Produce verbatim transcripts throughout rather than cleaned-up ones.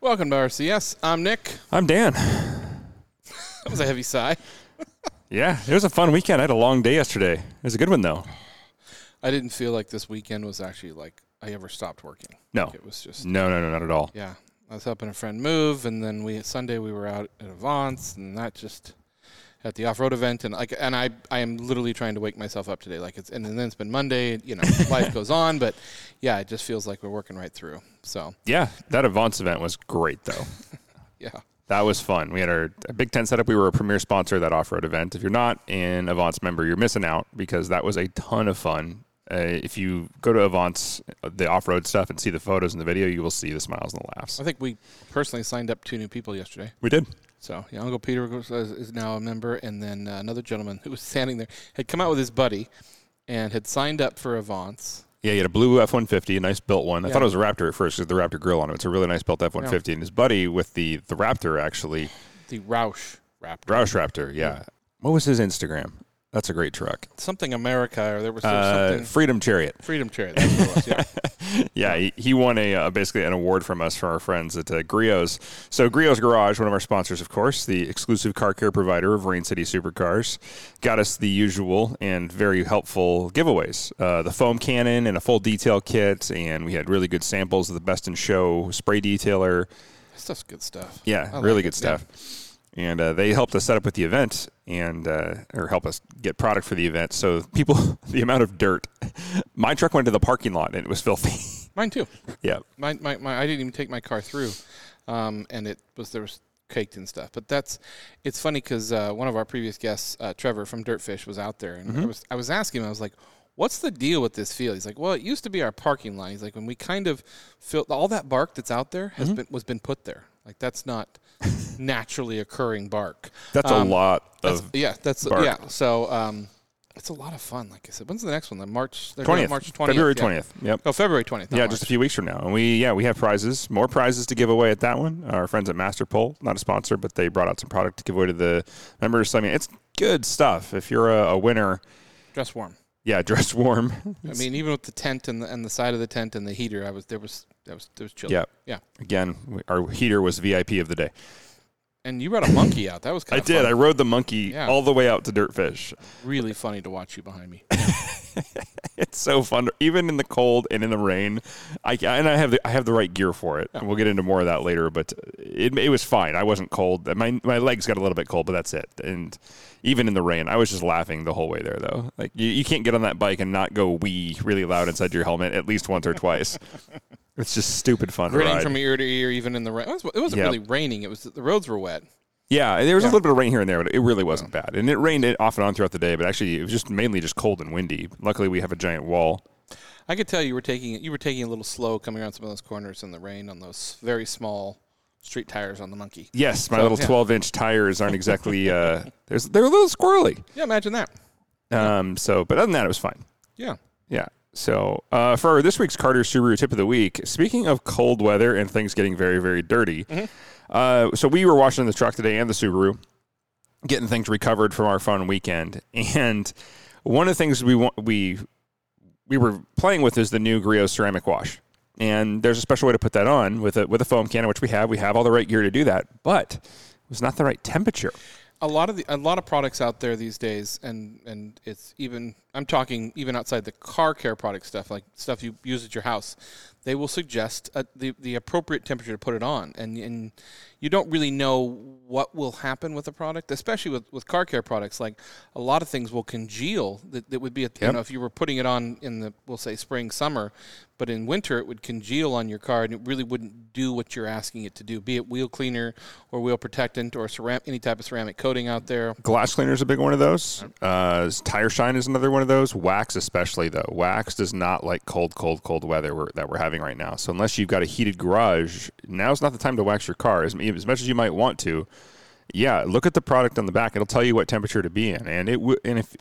Welcome to R C S. I'm Nick. I'm Dan. That was a heavy sigh. Yeah, it was a fun weekend. I had a long day yesterday. It was a good one, though. I didn't feel like this weekend was actually like I ever stopped working. No. Like it was just... No, no, no, not at all. Yeah. I was helping a friend move, and then we Sunday we were out at Avance, and that just... at the off-road event, and like, and I, I am literally trying to wake myself up today. Like it's, and then it's been Monday. You know, life goes on, but yeah, it just feels like we're working right through. So yeah, that Avance event was great, though. Yeah, that was fun. We had our big tent setup. We were a premier sponsor of that off-road event. If you're not an Avance member, you're missing out because that was a ton of fun. Uh, if you go to Avance, the off-road stuff, and see the photos and the video, you will see the smiles and the laughs. I think we personally signed up two new people yesterday. We did. So, yeah, Uncle Peter is now a member, and then uh, another gentleman who was standing there had come out with his buddy and had signed up for Avance. Yeah, he had a blue F one fifty, a nice built one. Yeah. I thought it was a Raptor at first because the Raptor grill on it. It's a really nice built F one fifty, yeah. And his buddy with the, the Raptor, actually. The Roush Raptor. Roush Raptor, yeah. yeah. What was his Instagram? That's a great truck. Something America, or there was, there was uh, something. Freedom Chariot. Freedom Chariot, that's what it was, yeah. yeah, he, he won a uh, basically an award from us, from our friends at uh, Griot's. So Griot's Garage, one of our sponsors, of course, the exclusive car care provider of Rain City Supercars, got us the usual and very helpful giveaways. Uh, the foam cannon and a full detail kit, and we had really good samples of the Best in Show spray detailer. That stuff's good stuff. Yeah, I really like good it. stuff. Yeah. And uh, they helped us set up with the event, and uh, or help us get product for the event. So people, the amount of dirt. My truck went to the parking lot, and it was filthy. Mine too. Yeah. My, my, my I didn't even take my car through, um, and it was there was caked and stuff. But that's, it's funny because uh, one of our previous guests, uh, Trevor from Dirtfish, was out there, and mm-hmm. I was I was asking him, I was like, what's the deal with this field? He's like, well, it used to be our parking lot. He's like, when we kind of filled all that bark that's out there has mm-hmm. been was been put there. Like that's not naturally occurring bark. That's um, a lot of that's, yeah. That's bark. yeah. So um, it's a lot of fun. Like I said, when's the next one? The March twentieth, March twentieth, February twentieth. Yeah. Yep. Oh, February twentieth. Yeah, March. Just a few weeks from now. And we yeah we have prizes, more prizes to give away at that one. Our friends at Master Pole, not a sponsor, but they brought out some product to give away to the members. So, I mean, it's good stuff. If you're a, a winner, dress warm. Yeah, dress warm. I mean, even with the tent and the, and the side of the tent and the heater, I was there was that was there was chilly. Yeah, yeah. Again, we, our heater was V I P of the day. And you brought a monkey out. That was kind of I did. Fun. I rode the monkey yeah. all the way out to Dirtfish. Really funny to watch you behind me. It's so fun, to, even in the cold and in the rain. I and I have the I have the right gear for it. Yeah. And we'll get into more of that later. But it it was fine. I wasn't cold. My my legs got a little bit cold, but that's it. And even in the rain, I was just laughing the whole way there. Though, like you, you can't get on that bike and not go wee really loud inside your helmet at least once or twice. It's just stupid fun. Raining from ear to ear, even in the rain. It wasn't yep. really raining. It was the roads were wet. Yeah, there was yeah. a little bit of rain here and there, but it really wasn't yeah. bad. And it rained off and on throughout the day, but actually it was just mainly just cold and windy. Luckily, we have a giant wall. I could tell you were taking you were taking a little slow coming around some of those corners in the rain on those very small street tires on the monkey. Yes, my so, little yeah. twelve-inch tires aren't exactly uh, – they're, they're a little squirrely. Yeah, imagine that. Um. So, but other than that, it was fine. Yeah. Yeah. So uh, for this week's Carter Subaru Tip of the Week, speaking of cold weather and things getting very, very dirty, mm-hmm. uh, so we were washing the truck today and the Subaru, getting things recovered from our fun weekend. And one of the things we want, we we were playing with is the new Griot ceramic wash. And there's a special way to put that on with a, with a foam cannon, which we have. We have all the right gear to do that, but it was not the right temperature. A lot of the, a lot of products out there these days, and, and it's even, I'm talking even outside the car care product stuff, like stuff you use at your house, they will suggest a, the, the appropriate temperature to put it on. And, and you don't really know what will happen with the product, especially with, with car care products. Like a lot of things will congeal that, that would be, a, yep. you know, if you were putting it on in the, we'll say spring, summer, but in winter it would congeal on your car and it really wouldn't do what you're asking it to do, be it wheel cleaner or wheel protectant or ceramic, any type of ceramic coating out there. Glass cleaner is a big one of those. Uh, tire shine is another one of those. Wax especially, though. Wax does not like cold, cold, cold weather we're, that we're having right now. So unless you've got a heated garage, now's not the time to wax your car as, as much as you might want to. Yeah, look at the product on the back. It'll tell you what temperature to be in. And it w- and if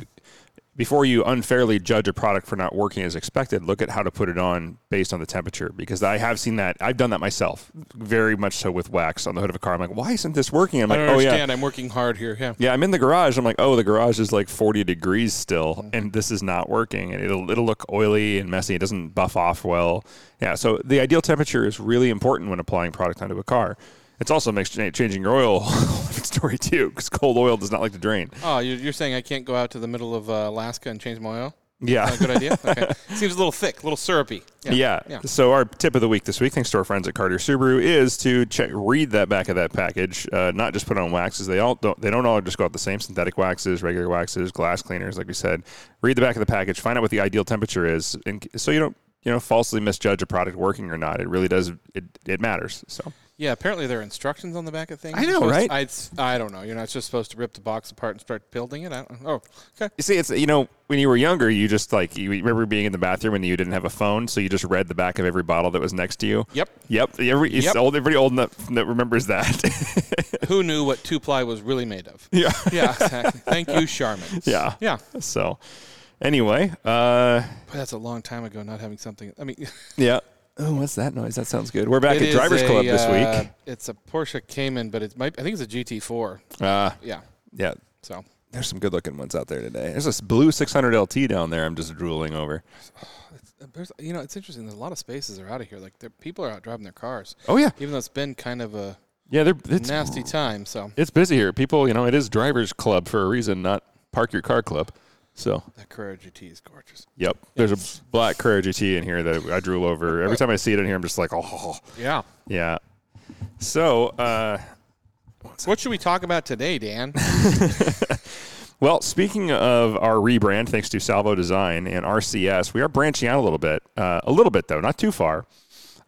before you unfairly judge a product for not working as expected, look at how to put it on based on the temperature, because I have seen that. I've done that myself, very much so, with wax on the hood of a car. I'm like, why isn't this working? I'm like, I don't oh understand. yeah, I'm working hard here. Yeah, yeah, I'm in the garage. I'm like, oh, the garage is like forty degrees still, mm-hmm. and this is not working, and it'll it'll look oily and messy. It doesn't buff off well. Yeah, so the ideal temperature is really important when applying product onto a car. It's also makes changing your oil story too, because cold oil does not like to drain. Oh, you're saying I can't go out to the middle of uh, Alaska and change my oil? Yeah. Good idea? Okay. Seems a little thick, a little syrupy. Yeah. Yeah. yeah. So our tip of the week this week, thanks to our friends at Carter Subaru, is to check, read that back of that package, uh, not just put on waxes. They all don't, they don't all just go out the same. Synthetic waxes, regular waxes, glass cleaners, like we said. Read the back of the package, find out what the ideal temperature is, and so you don't you know falsely misjudge a product working or not. It really does, it, it matters, so. Yeah, apparently there are instructions on the back of things. I know, right? To, I, I don't know. You're not just supposed to rip the box apart and start building it. I don't, oh, okay. You see, it's you know, when you were younger, you just like, you remember being in the bathroom and you didn't have a phone, so you just read the back of every bottle that was next to you? Yep. Yep. Every, yep. It's old, everybody old enough that remembers that. Who knew what two-ply was really made of? Yeah. Yeah, exactly. Thank you, Charmin. Yeah. Yeah. So, anyway. Uh, Boy, that's a long time ago, not having something. I mean. Yeah. Oh, what's that noise? That sounds good. We're back it at Drivers a, Club this uh, week. It's a Porsche Cayman, but it's my, I think it's a G T four. Ah. Uh, yeah. Yeah. So there's some good-looking ones out there today. There's this blue six hundred L T down there I'm just drooling over. There's, you know, it's interesting. There's a lot of spaces that are out of here. Like, people are out driving their cars. Oh, yeah. Even though it's been kind of a yeah, they're, it's, nasty time. So it's busy here. People, you know, it is Drivers Club for a reason, not Park Your Car Club. So that Carrera G T is gorgeous. Yep. There's yes. a black Carrera G T in here that I drool over. Every time I see it in here, I'm just like, oh. Yeah. Yeah. So uh, what should we talk about today, Dan? Well, speaking of our rebrand, thanks to Salvo Design and R C S, we are branching out a little bit. Uh, a little bit, though, not too far.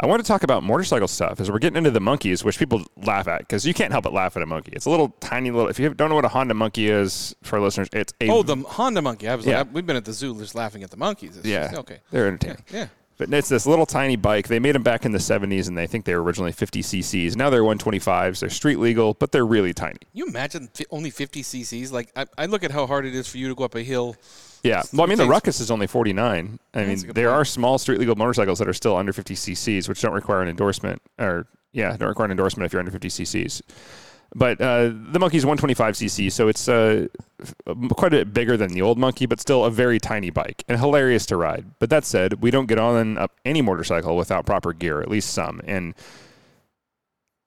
I want to talk about motorcycle stuff as we're getting into the monkeys, which people laugh at because you can't help but laugh at a monkey. It's a little tiny little. If you don't know what a Honda Monkey is, for our listeners, it's a oh the Honda Monkey. I was yeah. like, we've been at the zoo just laughing at the monkeys. It's yeah, just, okay, they're entertaining. Yeah. yeah, but it's this little tiny bike. They made them back in the seventies, and they think they were originally fifty c c's. Now they're one twenty-fives. They're street legal, but they're really tiny. Can you imagine only fifty c c's? Like I, I look at how hard it is for you to go up a hill. Yeah. Well, I mean, the Ruckus is only forty-nine. I mean, there point. are small street legal motorcycles that are still under fifty c c's, which don't require an endorsement. Or, yeah, don't require an endorsement if you're under fifty c c's. But uh, the Monkey's one twenty-five c c, so it's uh, quite a bit bigger than the old Monkey, but still a very tiny bike and hilarious to ride. But that said, we don't get on up any motorcycle without proper gear, at least some. And,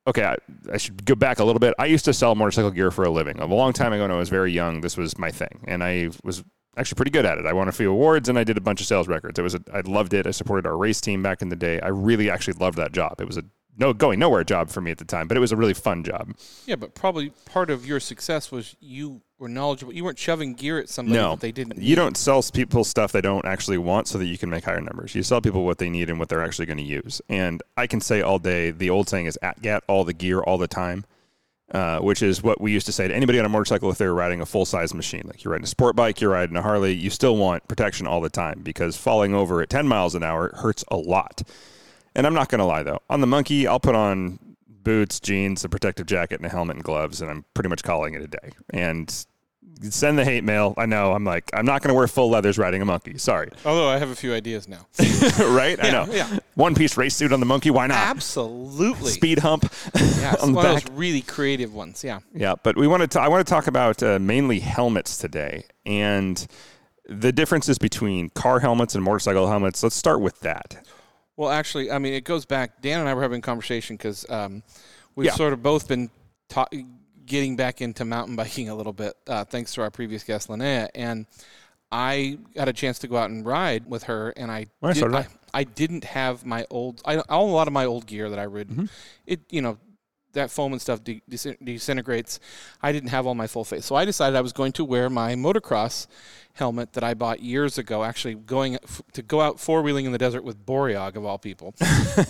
okay, I, I should go back a little bit. I used to sell motorcycle gear for a living. A long time ago when I was very young, this was my thing. And I was actually pretty good at it. I won a few awards, and I did a bunch of sales records. It was a, I loved it. I supported our race team back in the day. I really actually loved that job. It was a no going nowhere job for me at the time, but it was a really fun job. Yeah, but probably part of your success was you were knowledgeable. You weren't shoving gear at somebody no, that they didn't need. You don't sell people stuff they don't actually want so that you can make higher numbers. You sell people what they need and what they're actually going to use. And I can say all day, the old saying is at get all the gear all the time. Uh, which is what we used to say to anybody on a motorcycle if they were riding a full-size machine. Like you're riding a sport bike, you're riding a Harley, you still want protection all the time because falling over at ten miles an hour hurts a lot. And I'm not going to lie, though. On the Monkey, I'll put on boots, jeans, a protective jacket, and a helmet and gloves, and I'm pretty much calling it a day. And send the hate mail. I know. I'm like, I'm not going to wear full leathers riding a Monkey. Sorry. Although I have a few ideas now. Right? Yeah, I know. Yeah. One-piece race suit on the Monkey. Why not? Absolutely. Speed hump. Yeah. It's on one the back. Of those really creative ones. Yeah. Yeah. But we want to. I want to talk about uh, mainly helmets today and the differences between car helmets and motorcycle helmets. Let's start with that. Well, actually, I mean, it goes back. Dan and I were having a conversation because um, we've yeah. sort of both been taught. Getting back into mountain biking a little bit, uh, thanks to our previous guest, Linnea. And I got a chance to go out and ride with her, and I well, did, I, I didn't have my old – I own a lot of my old gear that I rid. Mm-hmm. It, you know, that foam and stuff de- disintegrates. I didn't have all my full face. So I decided I was going to wear my motocross helmet that I bought years ago, actually going f- to go out four-wheeling in the desert with Boreog, of all people,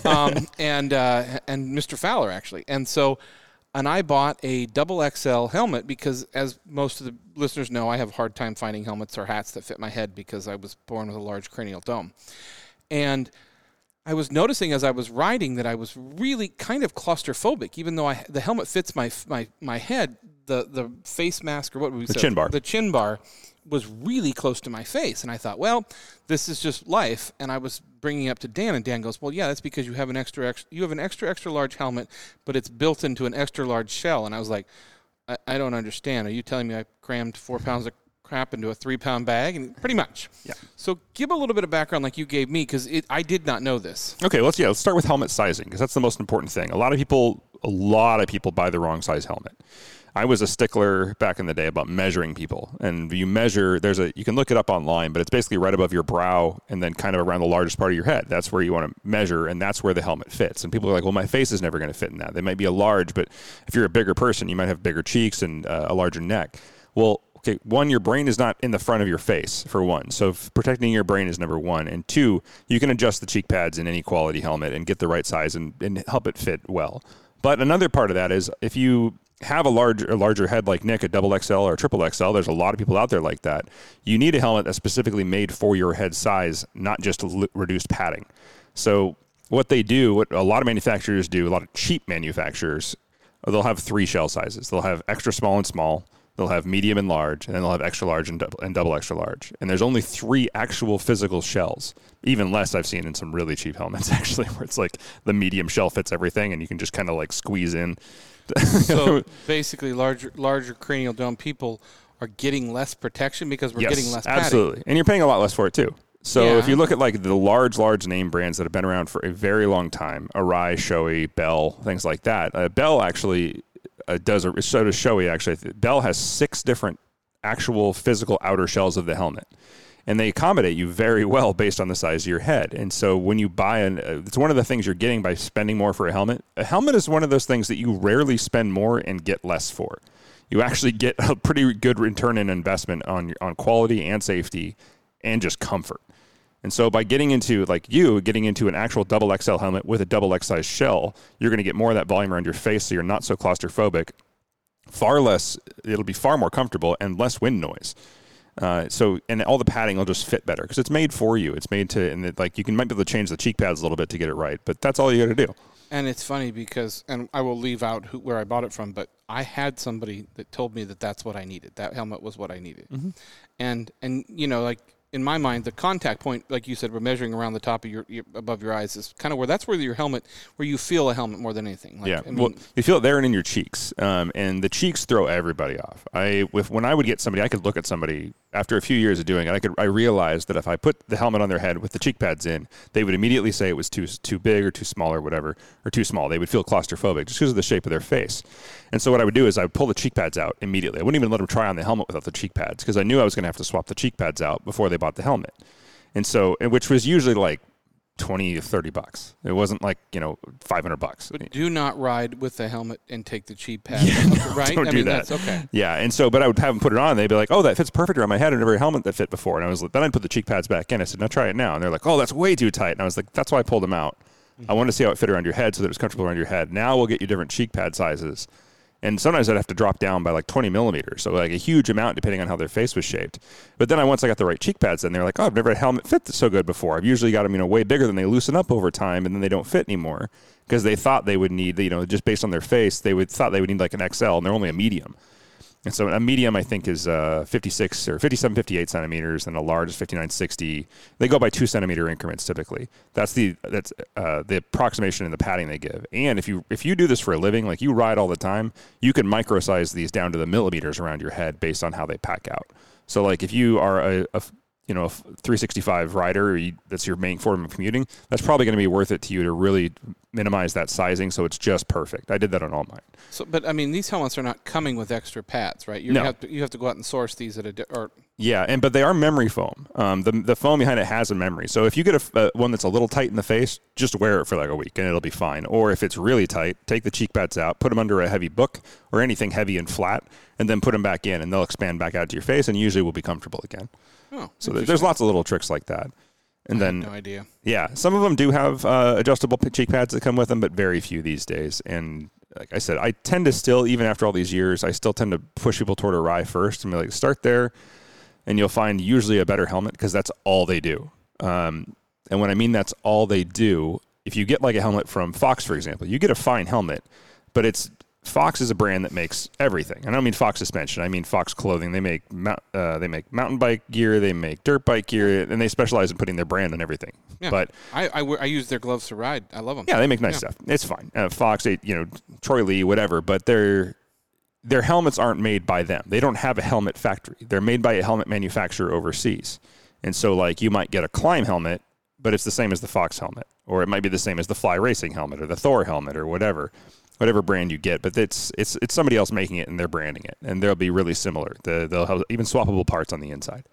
um, and uh, and Mister Fowler, actually. And so – And I bought a double X L helmet because, as most of the listeners know, I have a hard time finding helmets or hats that fit my head because I was born with a large cranial dome. And I was noticing as I was riding that I was really kind of claustrophobic, even though I, the helmet fits my my my head. the the face mask, or what would we say? The chin bar. The chin bar was really close to my face. And I thought, well, this is just life. And I was bringing it up to Dan, and Dan goes, well, yeah, that's because you have an extra, extra you have an extra, extra large helmet, but it's built into an extra large shell. And I was like, I, I don't understand. Are you telling me I crammed four pounds of crap into a three-pound bag? And pretty much. Yeah. So give a little bit of background like you gave me, because I did not know this. Okay, let's, yeah, let's start with helmet sizing, because that's the most important thing. A lot of people, a lot of people buy the wrong size helmet. I was a stickler back in the day about measuring people. And you measure, there's a, you can look it up online, but it's basically right above your brow and then kind of around the largest part of your head. That's where you want to measure, and that's where the helmet fits. And people are like, well, my face is never going to fit in that. They might be a large, but if you're a bigger person, you might have bigger cheeks and uh, a larger neck. Well, okay, one, your brain is not in the front of your face, for one. So protecting your brain is number one. And two, you can adjust the cheek pads in any quality helmet and get the right size and, and help it fit well. But another part of that is if you have a large, a larger head like Nick, a double X L or a triple X L, there's a lot of people out there like that. You need a helmet that's specifically made for your head size, not just l- reduced padding. So what they do, what a lot of manufacturers do, a lot of cheap manufacturers, they'll have three shell sizes. They'll have extra small and small. They'll have medium and large, and then they'll have extra large and double, and double extra large. And there's only three actual physical shells, even less I've seen in some really cheap helmets, actually, where it's like the medium shell fits everything, and you can just kind of like squeeze in. So basically, larger larger cranial dome people are getting less protection because we're yes, getting less padding. Absolutely. And you're paying a lot less for it, too. So yeah. If you look at like the large, large name brands that have been around for a very long time, Arai, Shoei, Bell, things like that, uh, Bell actually... Uh, does a, so does Shoei actually. Bell has six different actual physical outer shells of the helmet, and they accommodate you very well based on the size of your head. And so when you buy an, uh, it's one of the things you're getting by spending more for a helmet. A helmet is one of those things that you rarely spend more and get less for. You actually get a pretty good return in investment on on quality and safety and just comfort. And so by getting into, like you, getting into an actual double X L helmet with a double X size shell, you're going to get more of that volume around your face, so you're not so claustrophobic. Far less, it'll be far more comfortable and less wind noise. Uh, so, and all the padding will just fit better because it's made for you. It's made to, and it, like you can might be able to change the cheek pads a little bit to get it right, but that's all you got to do. And it's funny because, and I will leave out who, where I bought it from, but I had somebody that told me that that's what I needed. That helmet was what I needed. Mm-hmm. And, and, you know, like, in my mind, the contact point, like you said, we're measuring around the top of your, your above your eyes is kind of where that's where your helmet, where you feel a helmet more than anything. Like, yeah, I mean, well, you feel it there and in your cheeks, um, and the cheeks throw everybody off. I with, when I would get somebody, I could look at somebody after a few years of doing it. I could I realized that if I put the helmet on their head with the cheek pads in, they would immediately say it was too too big or too small or whatever or too small. They would feel claustrophobic just because of the shape of their face. And so what I would do is I would pull the cheek pads out immediately. I wouldn't even let them try on the helmet without the cheek pads because I knew I was going to have to swap the cheek pads out before they bought the helmet. And so, and which was usually like twenty to thirty bucks. It wasn't like, you know, five hundred bucks. But do not ride with the helmet and take the cheap pad. Yeah, no, right? Don't I do mean, that. That's okay. Yeah. And so, but I would have them put it on and they'd be like, oh, that fits perfect around my head. I never had a helmet that fit before. And I was like, then I'd put the cheek pads back in. I said, now try it now. And they're like, oh, that's way too tight. And I was like, that's why I pulled them out. Mm-hmm. I wanted to see how it fit around your head so that it was comfortable around your head. Now we'll get you different cheek pad sizes. And sometimes I'd have to drop down by like twenty millimeters, so like a huge amount depending on how their face was shaped. But then I once I got the right cheek pads, and they're like, oh, I've never had a helmet fit so good before. I've usually got them, you know, way bigger than they loosen up over time, and then they don't fit anymore because they thought they would need, you know, just based on their face, they would thought they would need like an X L, and they're only a medium. And so a medium, I think, is uh, fifty-six or fifty-seven, fifty-eight centimeters, and a large is fifty-nine, sixty. They go by two centimeter increments typically. That's the that's uh, the approximation in the padding they give. And if you if you do this for a living, like you ride all the time, you can microsize these down to the millimeters around your head based on how they pack out. So like if you are a, a you know a three sixty-five rider, or you, that's your main form of commuting, that's probably going to be worth it to you to really minimize that sizing so it's just perfect. I did that on all mine. So, but I mean, these helmets are not coming with extra pads, right? You no. have to, you have to go out and source these at a. Di- or yeah, and but they are memory foam. Um, the the foam behind it has a memory. So if you get a, a one that's a little tight in the face, just wear it for like a week and it'll be fine. Or if it's really tight, take the cheek pads out, put them under a heavy book or anything heavy and flat, and then put them back in, and they'll expand back out to your face, and usually will be comfortable again. Oh, so there's lots of little tricks like that. And I then, have no idea. Yeah, some of them do have uh, adjustable cheek pads that come with them, but very few these days. And like I said, I tend to still, even after all these years, I still tend to push people toward Arai first and be like, start there, and you'll find usually a better helmet because that's all they do. Um, and when I mean that's all they do, if you get like a helmet from Fox, for example, you get a fine helmet, but it's Fox is a brand that makes everything. And I don't mean Fox suspension. I mean Fox clothing. They make uh, they make mountain bike gear. They make dirt bike gear. And they specialize in putting their brand on everything. Yeah. But I, I, I use their gloves to ride. I love them. Yeah, they make nice yeah. stuff. It's fine. Uh, Fox, they, you know, Troy Lee, whatever. But their their helmets aren't made by them. They don't have a helmet factory. They're made by a helmet manufacturer overseas. And so, like, you might get a Climb helmet, but it's the same as the Fox helmet. Or it might be the same as the Fly Racing helmet or the Thor helmet or whatever. whatever brand you get, but it's it's it's somebody else making it and they're branding it, and they'll be really similar. The, they'll have even swappable parts on the inside.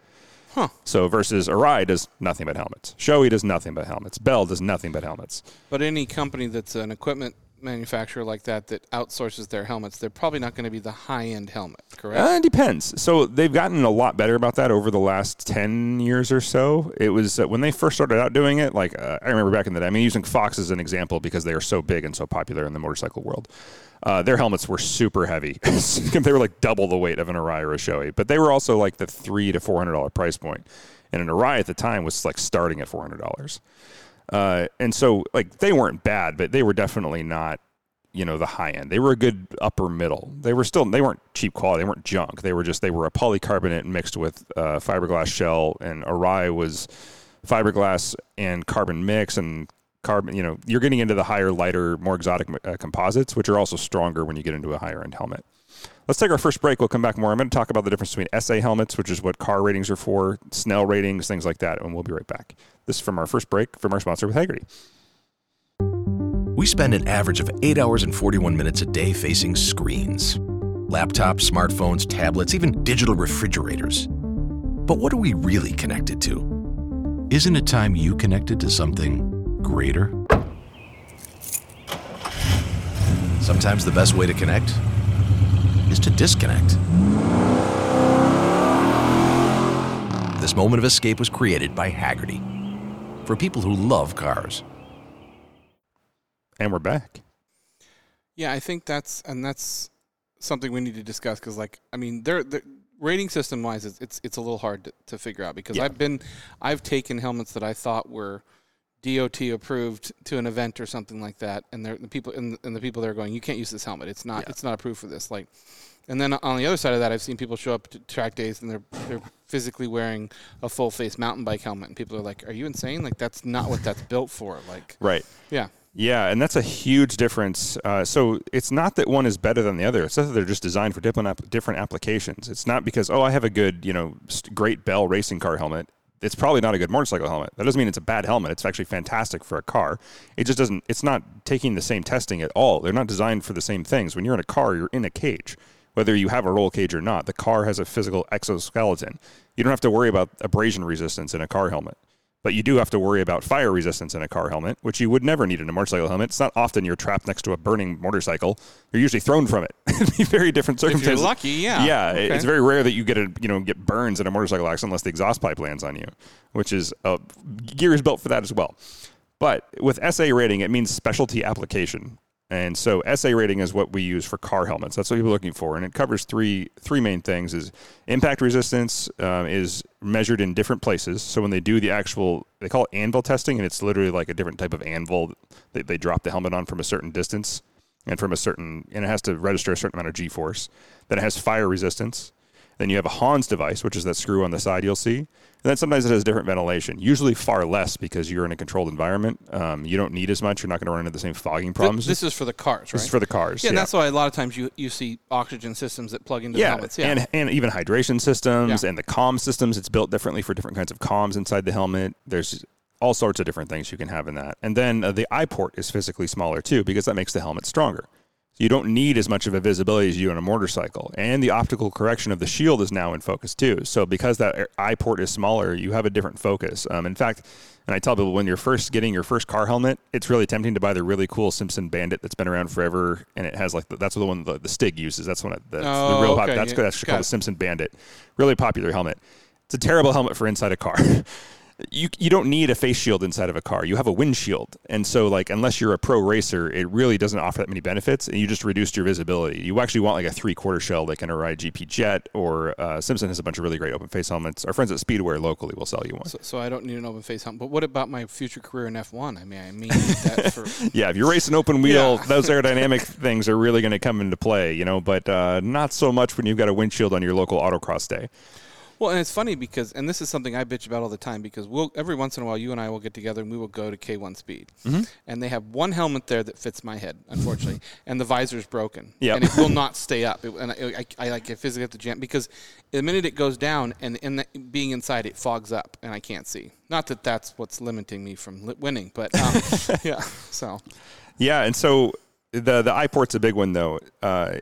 Huh. So versus Arai does nothing but helmets. Shoei does nothing but helmets. Bell does nothing but helmets. But any company that's an equipment manufacturer like that that outsources their helmets, they're probably not going to be the high-end helmet, correct? Uh, it depends. So they've gotten a lot better about that over the last ten years or so. It was uh, when they first started out doing it, like uh, I remember back in the day, I mean, using Fox as an example because they are so big and so popular in the motorcycle world. Uh, their helmets were super heavy. They were like double the weight of an Arai or a Shoei, but they were also like the three hundred to four hundred dollars price point. And an Arai at the time was like starting at four hundred dollars. Uh, and so, like, they weren't bad, but they were definitely not, you know, the high end. They were a good upper middle. They were still, they weren't cheap quality. They weren't junk. They were just, they were a polycarbonate mixed with uh, fiberglass shell, and Arai was fiberglass and carbon mix and carbon, you know, you're getting into the higher, lighter, more exotic uh, composites, which are also stronger when you get into a higher end helmet. Let's take our first break. We'll come back more. I'm going to talk about the difference between S A helmets, which is what car ratings are for, Snell ratings, things like that, and we'll be right back. This is from our first break from our sponsor with Hagerty. We spend an average of eight hours and forty-one minutes a day facing screens. Laptops, smartphones, tablets, even digital refrigerators. But what are we really connected to? Isn't it time you connected to something greater? Sometimes the best way to connect is to disconnect. This moment of escape was created by Hagerty for people who love cars. And we're back. Yeah, I think that's and that's something we need to discuss because, like, I mean, they're, they're rating system wise, it's, it's it's a little hard to, to figure out because yeah. I've been I've taken helmets that I thought were D O T approved to an event or something like that, and the people and the people there are going, you can't use this helmet. It's not yeah. it's not approved for this. Like, and then on the other side of that, I've seen people show up to track days and they're they're physically wearing a full face mountain bike helmet, and people are like, are you insane? Like, that's not what that's built for. Like, right? Yeah, yeah, and that's a huge difference. Uh, so it's not that one is better than the other. It's not that they're just designed for different different applications. It's not because oh, I have a good you know great Bell racing car helmet. It's probably not a good motorcycle helmet. That doesn't mean it's a bad helmet. It's actually fantastic for a car. It just doesn't, it's not taking the same testing at all. They're not designed for the same things. When you're in a car, you're in a cage, whether you have a roll cage or not. The car has a physical exoskeleton. You don't have to worry about abrasion resistance in a car helmet, but you do have to worry about fire resistance in a car helmet, which you would never need in a motorcycle helmet. It's not often you're trapped next to a burning motorcycle. You're usually thrown from it. It'd be very different circumstances. If you're lucky, yeah. Yeah, okay. It's very rare that you get a, you know, get burns in a motorcycle accident unless the exhaust pipe lands on you, which is uh, gear is built for that as well. But with S A rating, it means specialty application. And so S A rating is what we use for car helmets. That's what people are looking for. And it covers three three main things. Is impact resistance um, is measured in different places. So when they do the actual, they call it anvil testing, and it's literally like a different type of anvil that they drop the helmet on from a certain distance and from a certain, and it has to register a certain amount of G-force. Then it has fire resistance. Then you have a Hans device, which is that screw on the side you'll see. And then sometimes it has different ventilation, usually far less because you're in a controlled environment. Um, you don't need as much. You're not going to run into the same fogging problems. This is for the cars, right? This is for the cars, yeah. And yeah. That's why a lot of times you, you see oxygen systems that plug into yeah, the helmets. Yeah, and, and even hydration systems yeah. and the comm systems. It's built differently for different kinds of comms inside the helmet. There's all sorts of different things you can have in that. And then uh, the eye port is physically smaller too because that makes the helmet stronger. You don't need as much of a visibility as you on a motorcycle. And the optical correction of the shield is now in focus too. So because that eye port is smaller, you have a different focus. Um, in fact, and I tell people when you're first getting your first car helmet, it's really tempting to buy the really cool Simpson Bandit that's been around forever. And it has like, the, that's the one the, the Stig uses. That's one of the, oh, the real okay. pop, that's yeah. actually called the Simpson Bandit. Really popular helmet. It's a terrible helmet for inside a car. you you don't need a face shield inside of a car. You have a windshield. And so, like, unless you're a pro racer, it really doesn't offer that many benefits, and you just reduced your visibility. You actually want, like, a three-quarter shell, like an Arai G P Jet, or uh, Simpson has a bunch of really great open-face helmets. Our friends at Speedwear locally will sell you one. So, so I don't need an open-face helmet. But what about my future career in F one? I mean, I mean that for... Yeah, if you're racing open wheel, yeah. Those aerodynamic things are really going to come into play, you know, but uh, not so much when you've got a windshield on your local autocross day. Well, and it's funny because, and this is something I bitch about all the time, because we'll every once in a while you and I will get together and we will go to K one Speed. Mm-hmm. And they have one helmet there that fits my head, unfortunately, and the visor's broken. Yep. And it will not stay up. It, and I, I, I, like, I physically have to jam because the minute it goes down and, and the, being inside, it fogs up and I can't see. Not that that's what's limiting me from li- winning, but um, yeah, so. Yeah, and so the, the eye port's a big one, though. Uh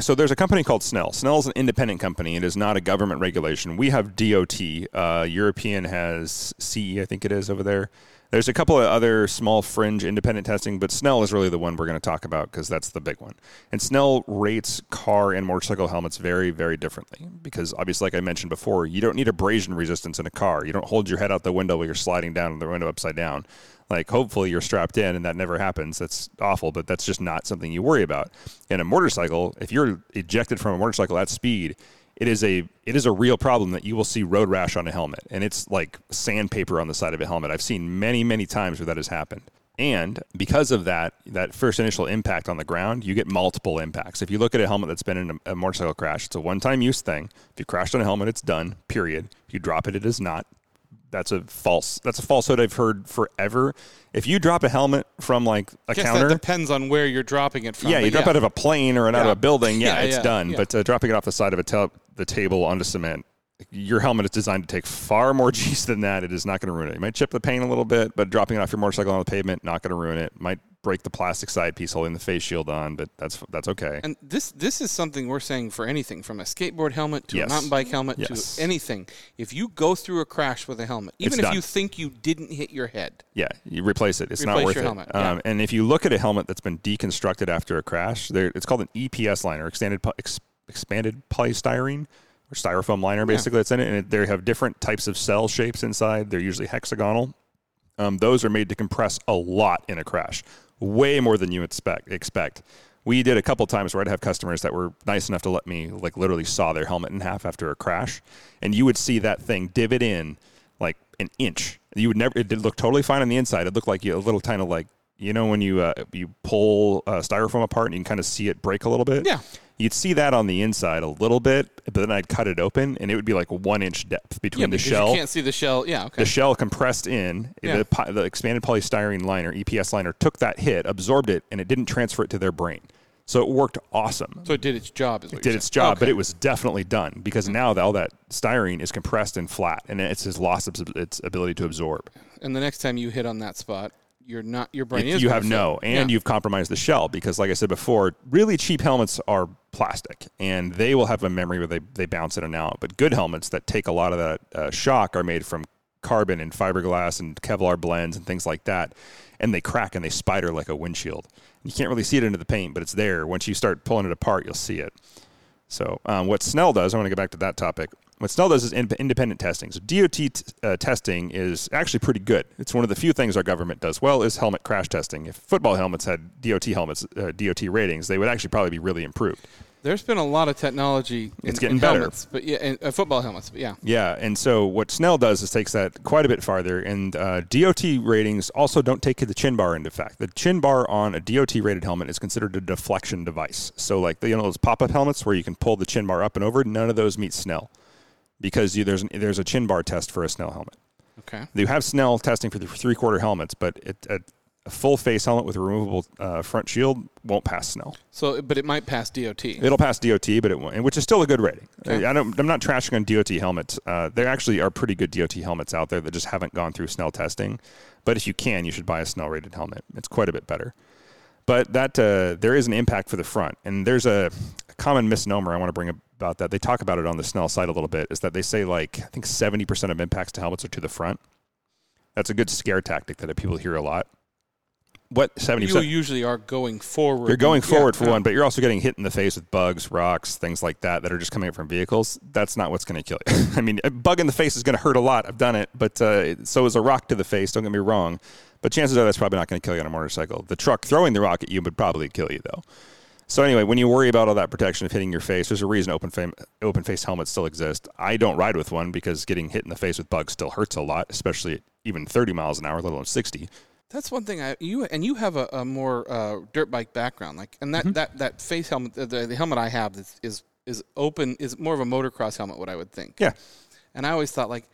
So there's a company called Snell. Snell is an independent company. It is not a government regulation. We have D O T. Uh, European has C E, I think it is, over there. There's a couple of other small fringe independent testing, but Snell is really the one we're going to talk about because that's the big one. And Snell rates car and motorcycle helmets very, very differently because, obviously, like I mentioned before, you don't need abrasion resistance in a car. You don't hold your head out the window while you're sliding down the window upside down. Like, hopefully you're strapped in and that never happens. That's awful, but that's just not something you worry about. In a motorcycle, if you're ejected from a motorcycle at speed, it is a it is a real problem that you will see road rash on a helmet. And it's like sandpaper on the side of a helmet. I've seen many, many times where that has happened. And because of that, that first initial impact on the ground, you get multiple impacts. If you look at a helmet that's been in a, a motorcycle crash, it's a one-time use thing. If you crashed on a helmet, it's done, period. If you drop it, it is not. That's a false. That's a falsehood I've heard forever. If you drop a helmet from like a I guess counter, that depends on where you're dropping it from. Yeah, you drop yeah. out of a plane or an yeah. out of a building. Yeah, yeah it's yeah, done. Yeah. But uh, dropping it off the side of a te- the table onto cement, your helmet is designed to take far more G's than that. It is not going to ruin it. You might chip the paint a little bit, but dropping it off your motorcycle on the pavement, not going to ruin it. Might break the plastic side piece holding the face shield on, but that's that's okay. And this this is something we're saying for anything, from a skateboard helmet to yes. a mountain bike helmet yes. to anything. If you go through a crash with a helmet, even it's if done. You think you didn't hit your head. Yeah, you replace it. It's replace not worth your it. Helmet. Um, yeah. And if you look at a helmet that's been deconstructed after a crash, there it's called an E P S liner, extended, ex, expanded polystyrene, or styrofoam liner basically yeah. that's in it. And it, they have different types of cell shapes inside. They're usually hexagonal. Um, those are made to compress a lot in a crash. Way more than you expect. Expect. We did a couple times where I'd have customers that were nice enough to let me like literally saw their helmet in half after a crash, and you would see that thing divot in like an inch. You would never. It did look totally fine on the inside. It looked like you, a little kind of like you know when you uh, you pull uh, styrofoam apart and you can kind of see it break a little bit. Yeah. You'd see that on the inside a little bit, but then I'd cut it open, and it would be like one inch depth between yeah, the shell. You can't see the shell. Yeah, okay. The shell compressed in. Yeah. The, the expanded polystyrene liner, E P S liner, took that hit, absorbed it, and it didn't transfer it to their brain. So it worked awesome. So it did its job. Is what it did saying. Its job, okay. But it was definitely done because mm-hmm. now all that styrene is compressed and flat, and it's just lost its ability to absorb. And the next time you hit on that spot... You're not, your brain it, is. You have no, and yeah. you've compromised the shell because, like I said before, really cheap helmets are plastic, and they will have a memory where they, they bounce in and out. But good helmets that take a lot of that uh, shock are made from carbon and fiberglass and Kevlar blends and things like that, and they crack and they spider like a windshield. You can't really see it under the paint, but it's there. Once you start pulling it apart, you'll see it. So um, what Snell does, I want to go back to that topic. What Snell does is in- independent testing. So D O T t- uh, testing is actually pretty good. It's one of the few things our government does well is helmet crash testing. If football helmets had D O T helmets, uh, D O T ratings, they would actually probably be really improved. There's been a lot of technology in, it's getting in helmets, better. But yeah, in, uh, football helmets, but yeah. Yeah, and so what Snell does is takes that quite a bit farther, and uh, D O T ratings also don't take the chin bar into effect. The chin bar on a D O T-rated helmet is considered a deflection device. So like you know those pop-up helmets where you can pull the chin bar up and over, none of those meet Snell. Because you, there's an, there's a chin bar test for a Snell helmet. Okay. You have Snell testing for the three-quarter helmets, but it, a, a full-face helmet with a removable uh, front shield won't pass Snell. So, but it might pass D O T. It'll pass D O T, but it won't, which is still a good rating. Okay. I don't, I'm not trashing on D O T helmets. Uh, there actually are pretty good D O T helmets out there that just haven't gone through Snell testing. But if you can, you should buy a Snell-rated helmet. It's quite a bit better. But that uh, there is an impact for the front, and there's a, a common misnomer I want to bring about that. They talk about it on the Snell side a little bit, is that they say like I think seventy percent of impacts to helmets are to the front. That's a good scare tactic that people hear a lot. what seventy percent You usually are going forward. You're going forward yeah, for yeah. one, but you're also getting hit in the face with bugs, rocks, things like that that are just coming up from vehicles. That's not what's going to kill you. I mean, a bug in the face is going to hurt a lot. I've done it, but uh, so is a rock to the face. Don't get me wrong. But chances are that's probably not going to kill you on a motorcycle. The truck throwing the rock at you would probably kill you, though. So anyway, when you worry about all that protection of hitting your face, there's a reason open fam- open face helmets still exist. I don't ride with one because getting hit in the face with bugs still hurts a lot, especially at even thirty miles an hour, let alone sixty. That's one thing. I you and you have a, a more uh, dirt bike background, like, and that, mm-hmm. that, that face helmet, the, the helmet I have is, is is open, is more of a motocross helmet, what I would think. Yeah. And I always thought, like,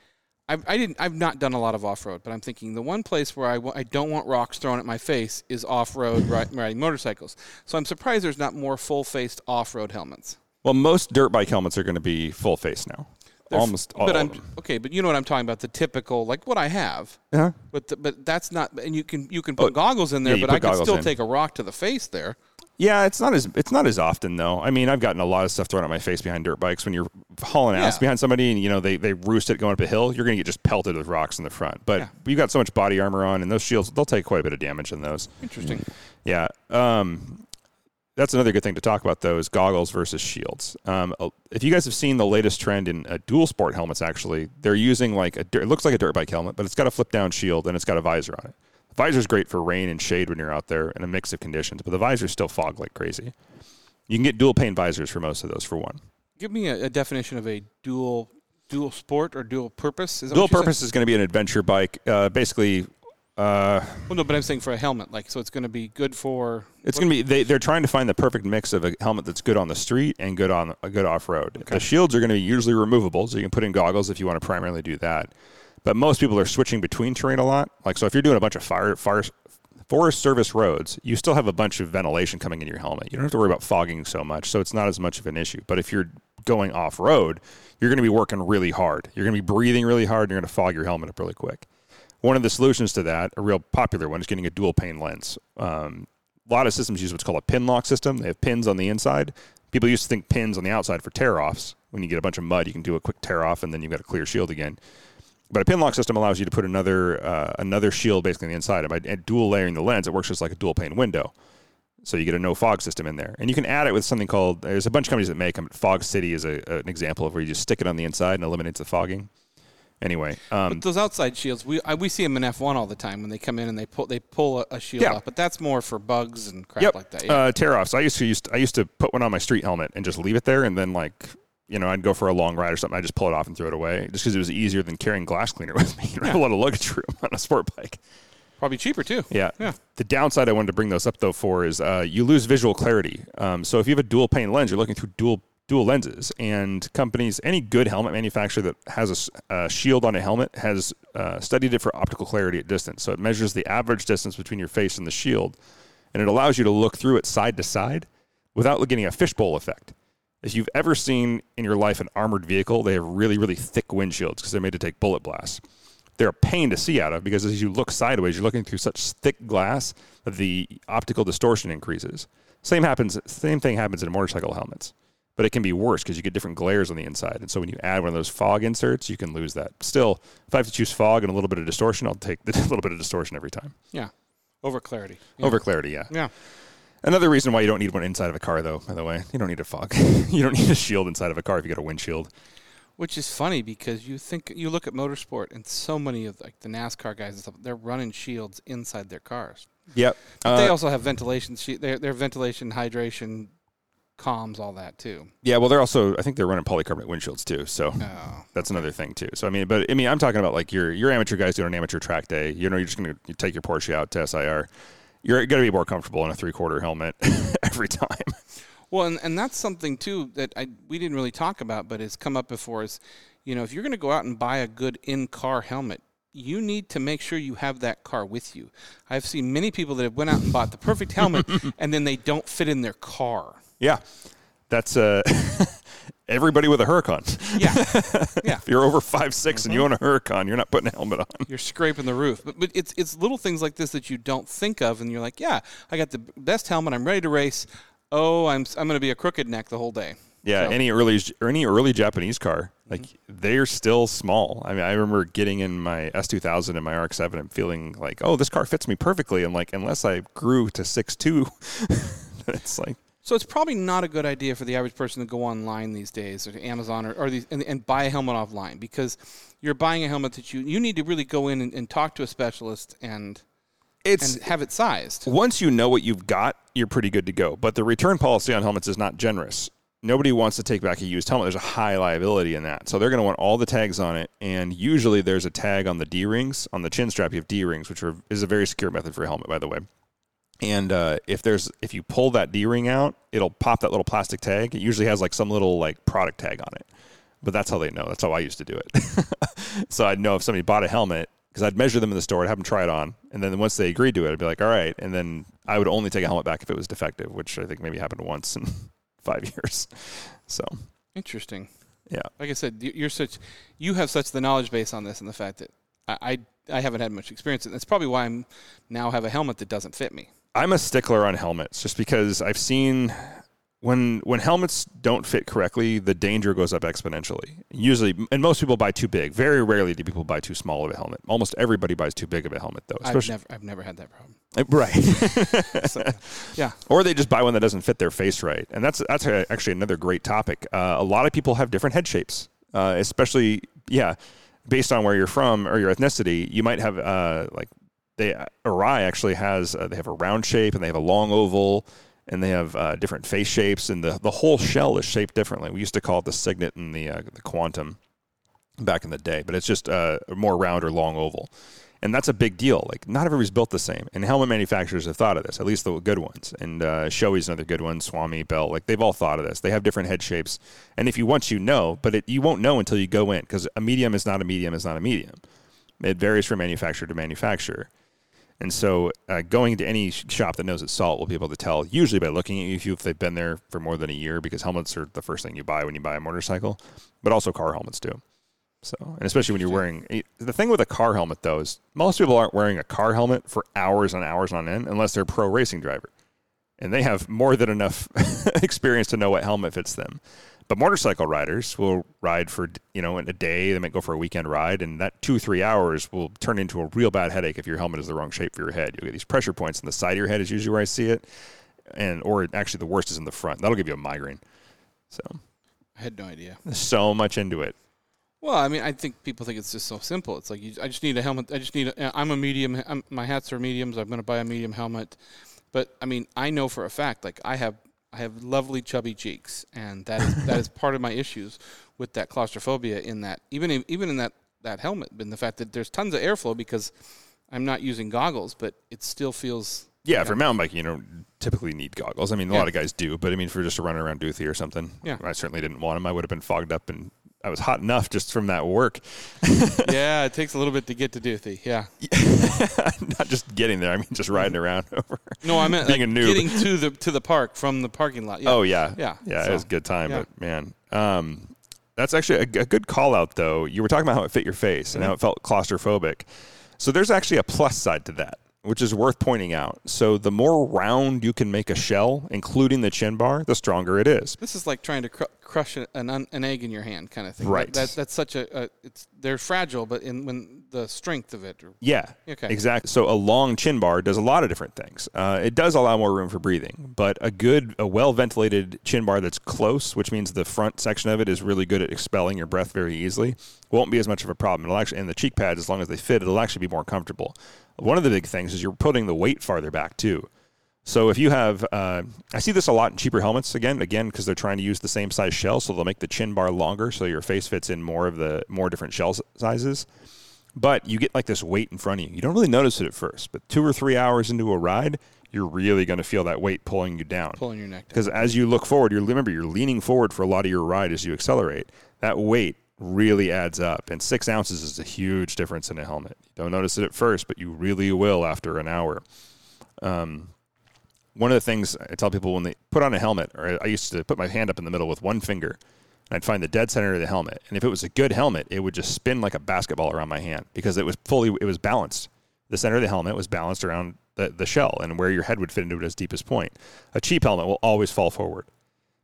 I've, I didn't, I've not done a lot of off-road, but I'm thinking the one place where I, w- I don't want rocks thrown at my face is off-road riding, riding motorcycles. So I'm surprised there's not more full-faced off-road helmets. Well, most dirt bike helmets are going to be full-face now. They're Almost f- all, but all I'm, of them. Okay, but you know what I'm talking about, the typical, like what I have. Uh-huh. But the, but that's not, and you can you can put oh, goggles in there, yeah, but I can still in. take a rock to the face there. Yeah, it's not as it's not as often though. I mean, I've gotten a lot of stuff thrown at my face behind dirt bikes. When you're hauling ass yeah. behind somebody, and you know they, they roost it going up a hill, you're going to get just pelted with rocks in the front. But yeah. you got so much body armor on, and those shields, they'll take quite a bit of damage in those. Interesting. Yeah, um, that's another good thing to talk about though is goggles versus shields. Um, if you guys have seen the latest trend in uh, dual sport helmets, actually, they're using like a it looks like a dirt bike helmet, but it's got a flip down shield and it's got a visor on it. Visor's great for rain and shade when you're out there in a mix of conditions, but the visors still fog like crazy. You can get dual pane visors for most of those for one. Give me a, a definition of a dual dual sport or dual purpose. Is that dual purpose saying? Is going to be an adventure bike, uh, basically. Uh, well, no, but I'm saying for a helmet, like so, it's going to be good for. It's going to be they, they're trying to find the perfect mix of a helmet that's good on the street and good on a good off road. Okay. The shields are going to be usually removable, so you can put in goggles if you want to primarily do that. But most people are switching between terrain a lot. Like, so if you're doing a bunch of fire, fire, forest service roads, you still have a bunch of ventilation coming in your helmet. You don't have to worry about fogging so much, so it's not as much of an issue. But if you're going off-road, you're going to be working really hard. You're going to be breathing really hard, and you're going to fog your helmet up really quick. One of the solutions to that, a real popular one, is getting a dual pane lens. Um, a lot of systems use what's called a pinlock system. They have pins on the inside. People used to think pins on the outside for tear-offs. When you get a bunch of mud, you can do a quick tear-off, and then you've got a clear shield again. But a pinlock system allows you to put another uh, another shield basically on the inside. And by dual layering the lens, it works just like a dual pane window. So you get a no fog system in there. And you can add it with something called, there's a bunch of companies that make them. Fog City is a, an example of where you just stick it on the inside and eliminates the fogging. Anyway. Um, but those outside shields, we I, we see them in F one all the time when they come in and they pull they pull a, a shield yeah. up. But that's more for bugs and crap yep. like that. Yeah. Uh, tear-offs. I used to, used to I used to put one on my street helmet and just leave it there and then like... You know, I'd go for a long ride or something. I'd just pull it off and throw it away just because it was easier than carrying glass cleaner with me. You don't have a lot of luggage room on a sport bike. Probably cheaper, too. Yeah. yeah. The downside I wanted to bring those up, though, for is uh, you lose visual clarity. Um, so if you have a dual pane lens, you're looking through dual dual lenses. And companies, any good helmet manufacturer that has a, a shield on a helmet has uh, studied it for optical clarity at distance. So it measures the average distance between your face and the shield, and it allows you to look through it side to side without getting a fishbowl effect. If you've ever seen in your life an armored vehicle, they have really, really thick windshields because they're made to take bullet blasts. They're a pain to see out of because as you look sideways, you're looking through such thick glass that the optical distortion increases. Same happens. Same thing happens in motorcycle helmets, but it can be worse because you get different glares on the inside. And so when you add one of those fog inserts, you can lose that. Still, if I have to choose fog and a little bit of distortion, I'll take the little bit of distortion every time. Yeah, over clarity. Yeah. Over clarity, yeah. Yeah. Another reason why you don't need one inside of a car, though, by the way. You don't need a fog. You don't need a shield inside of a car if you got a windshield. Which is funny because you think you look at motorsport and so many of like the NASCAR guys and stuff, they're running shields inside their cars. Yep. But uh, they also have ventilation, their, their ventilation, hydration, comms, all that, too. Yeah, well, they're also, I think they're running polycarbonate windshields, too. So oh, that's okay. another thing, too. So, I mean, but I mean, I'm talking about like your, your amateur guys doing an amateur track day. You know, you're just going to take your Porsche out to S I R. You're going to be more comfortable in a three-quarter helmet every time. Well, and, and that's something, too, that I we didn't really talk about, but it's come up before is, you know, if you're going to go out and buy a good in-car helmet, you need to make sure you have that car with you. I've seen many people that have went out and bought the perfect helmet, and then they don't fit in their car. Yeah. That's uh, everybody with a Huracan. Yeah. yeah. If you're over five six mm-hmm. and you own a Huracan, you're not putting a helmet on. You're scraping the roof. But, but it's it's little things like this that you don't think of, and you're like, yeah, I got the best helmet. I'm ready to race. Oh, I'm I'm going to be a crooked neck the whole day. Yeah, so. any early or any early Japanese car, like mm-hmm. they're still small. I mean, I remember getting in my S two thousand and my R X seven and feeling like, oh, this car fits me perfectly. And like, unless I grew to six two, it's like. So it's probably not a good idea for the average person to go online these days, or to Amazon, or, or these, and, and buy a helmet offline, because you're buying a helmet that you, you need to really go in and, and talk to a specialist and it's, and have it sized. Once you know what you've got, you're pretty good to go. But the return policy on helmets is not generous. Nobody wants to take back a used helmet. There's a high liability in that. So they're going to want all the tags on it, and usually there's a tag on the D-rings. On the chin strap, you have D-rings, which are, is a very secure method for a helmet, by the way. And uh, if there's if you pull that D-ring out, it'll pop that little plastic tag. It usually has like some little like product tag on it. But that's how they know. That's how I used to do it. So I'd know if somebody bought a helmet, because I'd measure them in the store, I'd have them try it on, and then once they agreed to it, I'd be like, all right. And then I would only take a helmet back if it was defective, which I think maybe happened once in five years. So interesting. Yeah. Like I said, you're such you have such the knowledge base on this, and the fact that I I, I haven't had much experience, and that's probably why I'm now have a helmet that doesn't fit me. I'm a stickler on helmets just because I've seen. When when helmets don't fit correctly, the danger goes up exponentially. Usually, and most people buy too big. Very rarely do people buy too small of a helmet. Almost everybody buys too big of a helmet, though. I've never, I've never had that problem. Right. So, yeah. Or they just buy one that doesn't fit their face right. And that's that's actually another great topic. Uh, a lot of people have different head shapes, uh, especially, yeah, based on where you're from or your ethnicity. You might have, uh, like, they Arai actually has, uh, they have a round shape and they have a long oval. And they have uh, different face shapes, and the, the whole shell is shaped differently. We used to call it the Signet and the uh, the Quantum back in the day, but it's just uh, a more round or long oval. And that's a big deal. Like, not everybody's built the same. And helmet manufacturers have thought of this, at least the good ones. And uh, Shoei's another good one, Swami, Bell. Like, they've all thought of this. They have different head shapes. And if you want, you know, but it, you won't know until you go in, because a medium is not a medium is not a medium. It varies from manufacturer to manufacturer. And so uh, going to any shop that knows it's salt will be able to tell, usually by looking at you if they've been there for more than a year, because helmets are the first thing you buy when you buy a motorcycle, but also car helmets too. So, and especially when you're wearing – the thing with a car helmet, though, is most people aren't wearing a car helmet for hours and hours on end unless they're a pro racing driver. And they have more than enough experience to know what helmet fits them. But motorcycle riders will ride for, you know, in a day. They might go for a weekend ride, and that two, three hours will turn into a real bad headache if your helmet is the wrong shape for your head. You'll get these pressure points in the side of your head is usually where I see it, and or actually the worst is in the front. That'll give you a migraine. So I had no idea. So much into it. Well, I mean, I think people think it's just so simple. It's like you, I just need a helmet. I just need a, I'm a medium. I'm, my hats are mediums. I'm going to buy a medium helmet. But, I mean, I know for a fact, like, I have – I have lovely chubby cheeks, and that is, that is part of my issues with that claustrophobia in that, even in, even in that, that helmet, and the fact that there's tons of airflow because I'm not using goggles, but it still feels... Yeah, like for I'm, mountain biking, you don't typically need goggles. I mean, a yeah. lot of guys do, but I mean, for just a run around Duthie or something, yeah. I certainly didn't want them. I would have been fogged up, and I was hot enough just from that work. Yeah, it takes a little bit to get to Duthie, yeah. Not just getting there, I mean just riding around over. No, I meant being like a noob. Getting to the to the park from the parking lot. Yeah. Oh, yeah. Yeah, yeah so, it was a good time, yeah. But man. Um, that's actually a, a good call-out, though. You were talking about how it fit your face mm-hmm. and how it felt claustrophobic. So there's actually a plus side to that, which is worth pointing out. So the more round you can make a shell, including the chin bar, the stronger it is. This is like trying to cr- crush an, an an egg in your hand kind of thing. Right. That, that, that's such a, a it's they're fragile, but in when the strength of it. Or, yeah, okay. Exactly. So a long chin bar does a lot of different things. Uh, it does allow more room for breathing, but a good, a well-ventilated chin bar that's close, which means the front section of it is really good at expelling your breath very easily, won't be as much of a problem. It'll actually, and the cheek pads, as long as they fit, it'll actually be more comfortable. One of the big things is you're putting the weight farther back, too. So if you have, uh, I see this a lot in cheaper helmets, again, again, because they're trying to use the same size shell, so they'll make the chin bar longer so your face fits in more of the more different shell sizes. But you get like this weight in front of you. You don't really notice it at first, but two or three hours into a ride, you're really going to feel that weight pulling you down. Pulling your neck down. Because as you look forward, you're remember, you're leaning forward for a lot of your ride as you accelerate. That weight really adds up, and six ounces is a huge difference in a helmet. You don't notice it at first, but you really will after an hour. Um, one of the things I tell people when they put on a helmet, or I used to put my hand up in the middle with one finger, and I'd find the dead center of the helmet, and if it was a good helmet, it would just spin like a basketball around my hand, because it was fully, it was balanced. The center of the helmet was balanced around the, the shell, and where your head would fit into it as deepest point. A cheap helmet will always fall forward,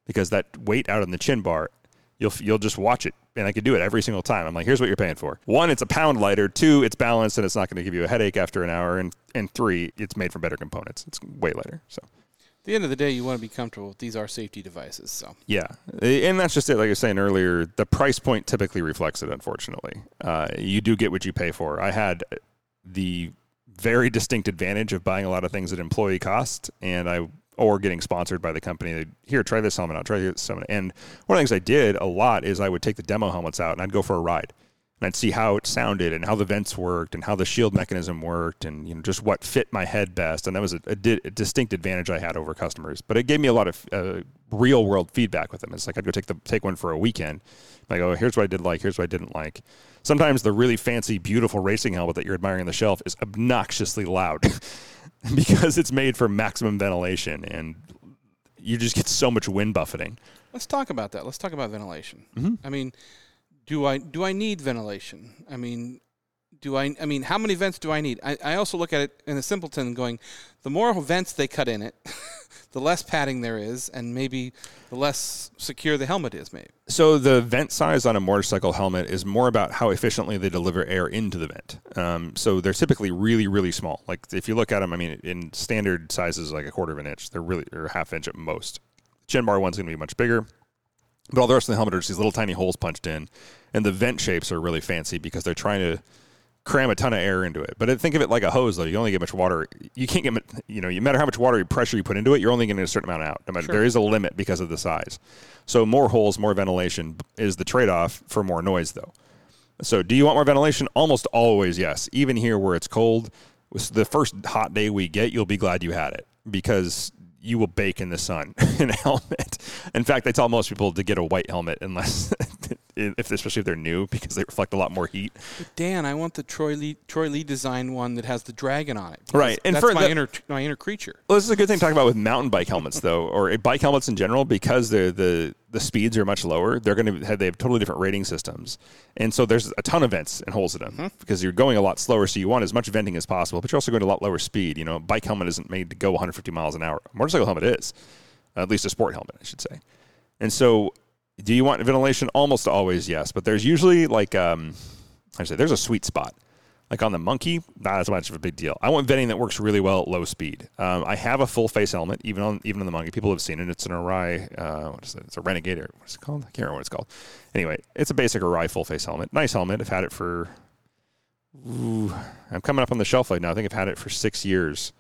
because that weight out on the chin bar, you'll you'll just watch it. And I could do it every single time. I'm like, here's what you're paying for. One, it's a pound lighter. Two, it's balanced and it's not going to give you a headache after an hour. And and three, it's made from better components. It's way lighter. So at the end of the day, you want to be comfortable. These are safety devices. So yeah. And that's just it. Like I was saying earlier, the price point typically reflects it, unfortunately. Uh, you do get what you pay for. I had the very distinct advantage of buying a lot of things at employee cost, and I or getting sponsored by the company. They'd, here, try this helmet out, try this helmet. And one of the things I did a lot is I would take the demo helmets out and I'd go for a ride. And I'd see how it sounded and how the vents worked and how the shield mechanism worked and, you know, just what fit my head best. And that was a, a, di- a distinct advantage I had over customers. But it gave me a lot of uh, real-world feedback with them. It's like I'd go take the take one for a weekend. Like, oh, here's what I did like, here's what I didn't like. Sometimes the really fancy, beautiful racing helmet that you're admiring on the shelf is obnoxiously loud because it's made for maximum ventilation, and you just get so much wind buffeting. Let's talk about that. Let's talk about ventilation. Mm-hmm. I mean, do I do I need ventilation? I mean, do I? I mean, how many vents do I need? I, I also look at it in a simpleton, going, the more vents they cut in it, the less padding there is, and maybe the less secure the helmet is, maybe. So the vent size on a motorcycle helmet is more about how efficiently they deliver air into the vent. Um, so they're typically really, really small. Like, if you look at them, I mean, in standard sizes, like a quarter of an inch, they're really, or half inch at most. Chin bar one's going to be much bigger. But all the rest of the helmet are just these little tiny holes punched in. And the vent shapes are really fancy because they're trying to cram a ton of air into it. But think of it like a hose, though. You only get much water. You can't get, you know, no matter how much water pressure you put into it, you're only getting a certain amount out. No matter, sure. There is a limit because of the size. So more holes, more ventilation is the trade-off for more noise, though. So do you want more ventilation? Almost always, yes. Even here where it's cold, the first hot day we get, you'll be glad you had it because you will bake in the sun in a helmet. In fact, I tell most people to get a white helmet unless... If especially if they're new, because they reflect a lot more heat. But Dan, I want the Troy Lee Troy Lee design one that has the dragon on it. Right, and that's for my the, inner my inner creature. Well, this is a good thing to talk about with mountain bike helmets, though, or bike helmets in general, because the the the speeds are much lower. They're going to have they have totally different rating systems, and so there's a ton of vents and holes in them, mm-hmm. because you're going a lot slower, so you want as much venting as possible, but you're also going to a lot lower speed. You know, a bike helmet isn't made to go one hundred fifty miles an hour. A motorcycle helmet is, at least a sport helmet, I should say, and so. Do you want ventilation? Almost always, yes. But there's usually, like, um, I say, there's a sweet spot. Like on the Monkey, not as much of a big deal. I want venting that works really well at low speed. Um, I have a full face helmet, even on even on the Monkey. People have seen it. It's an Arai, uh, what is it? It's a Renegade, or what's it called? I can't remember what it's called. Anyway, it's a basic Arai full face helmet. Nice helmet. I've had it for, ooh, I'm coming up on the shelf life now. I think I've had it for six years.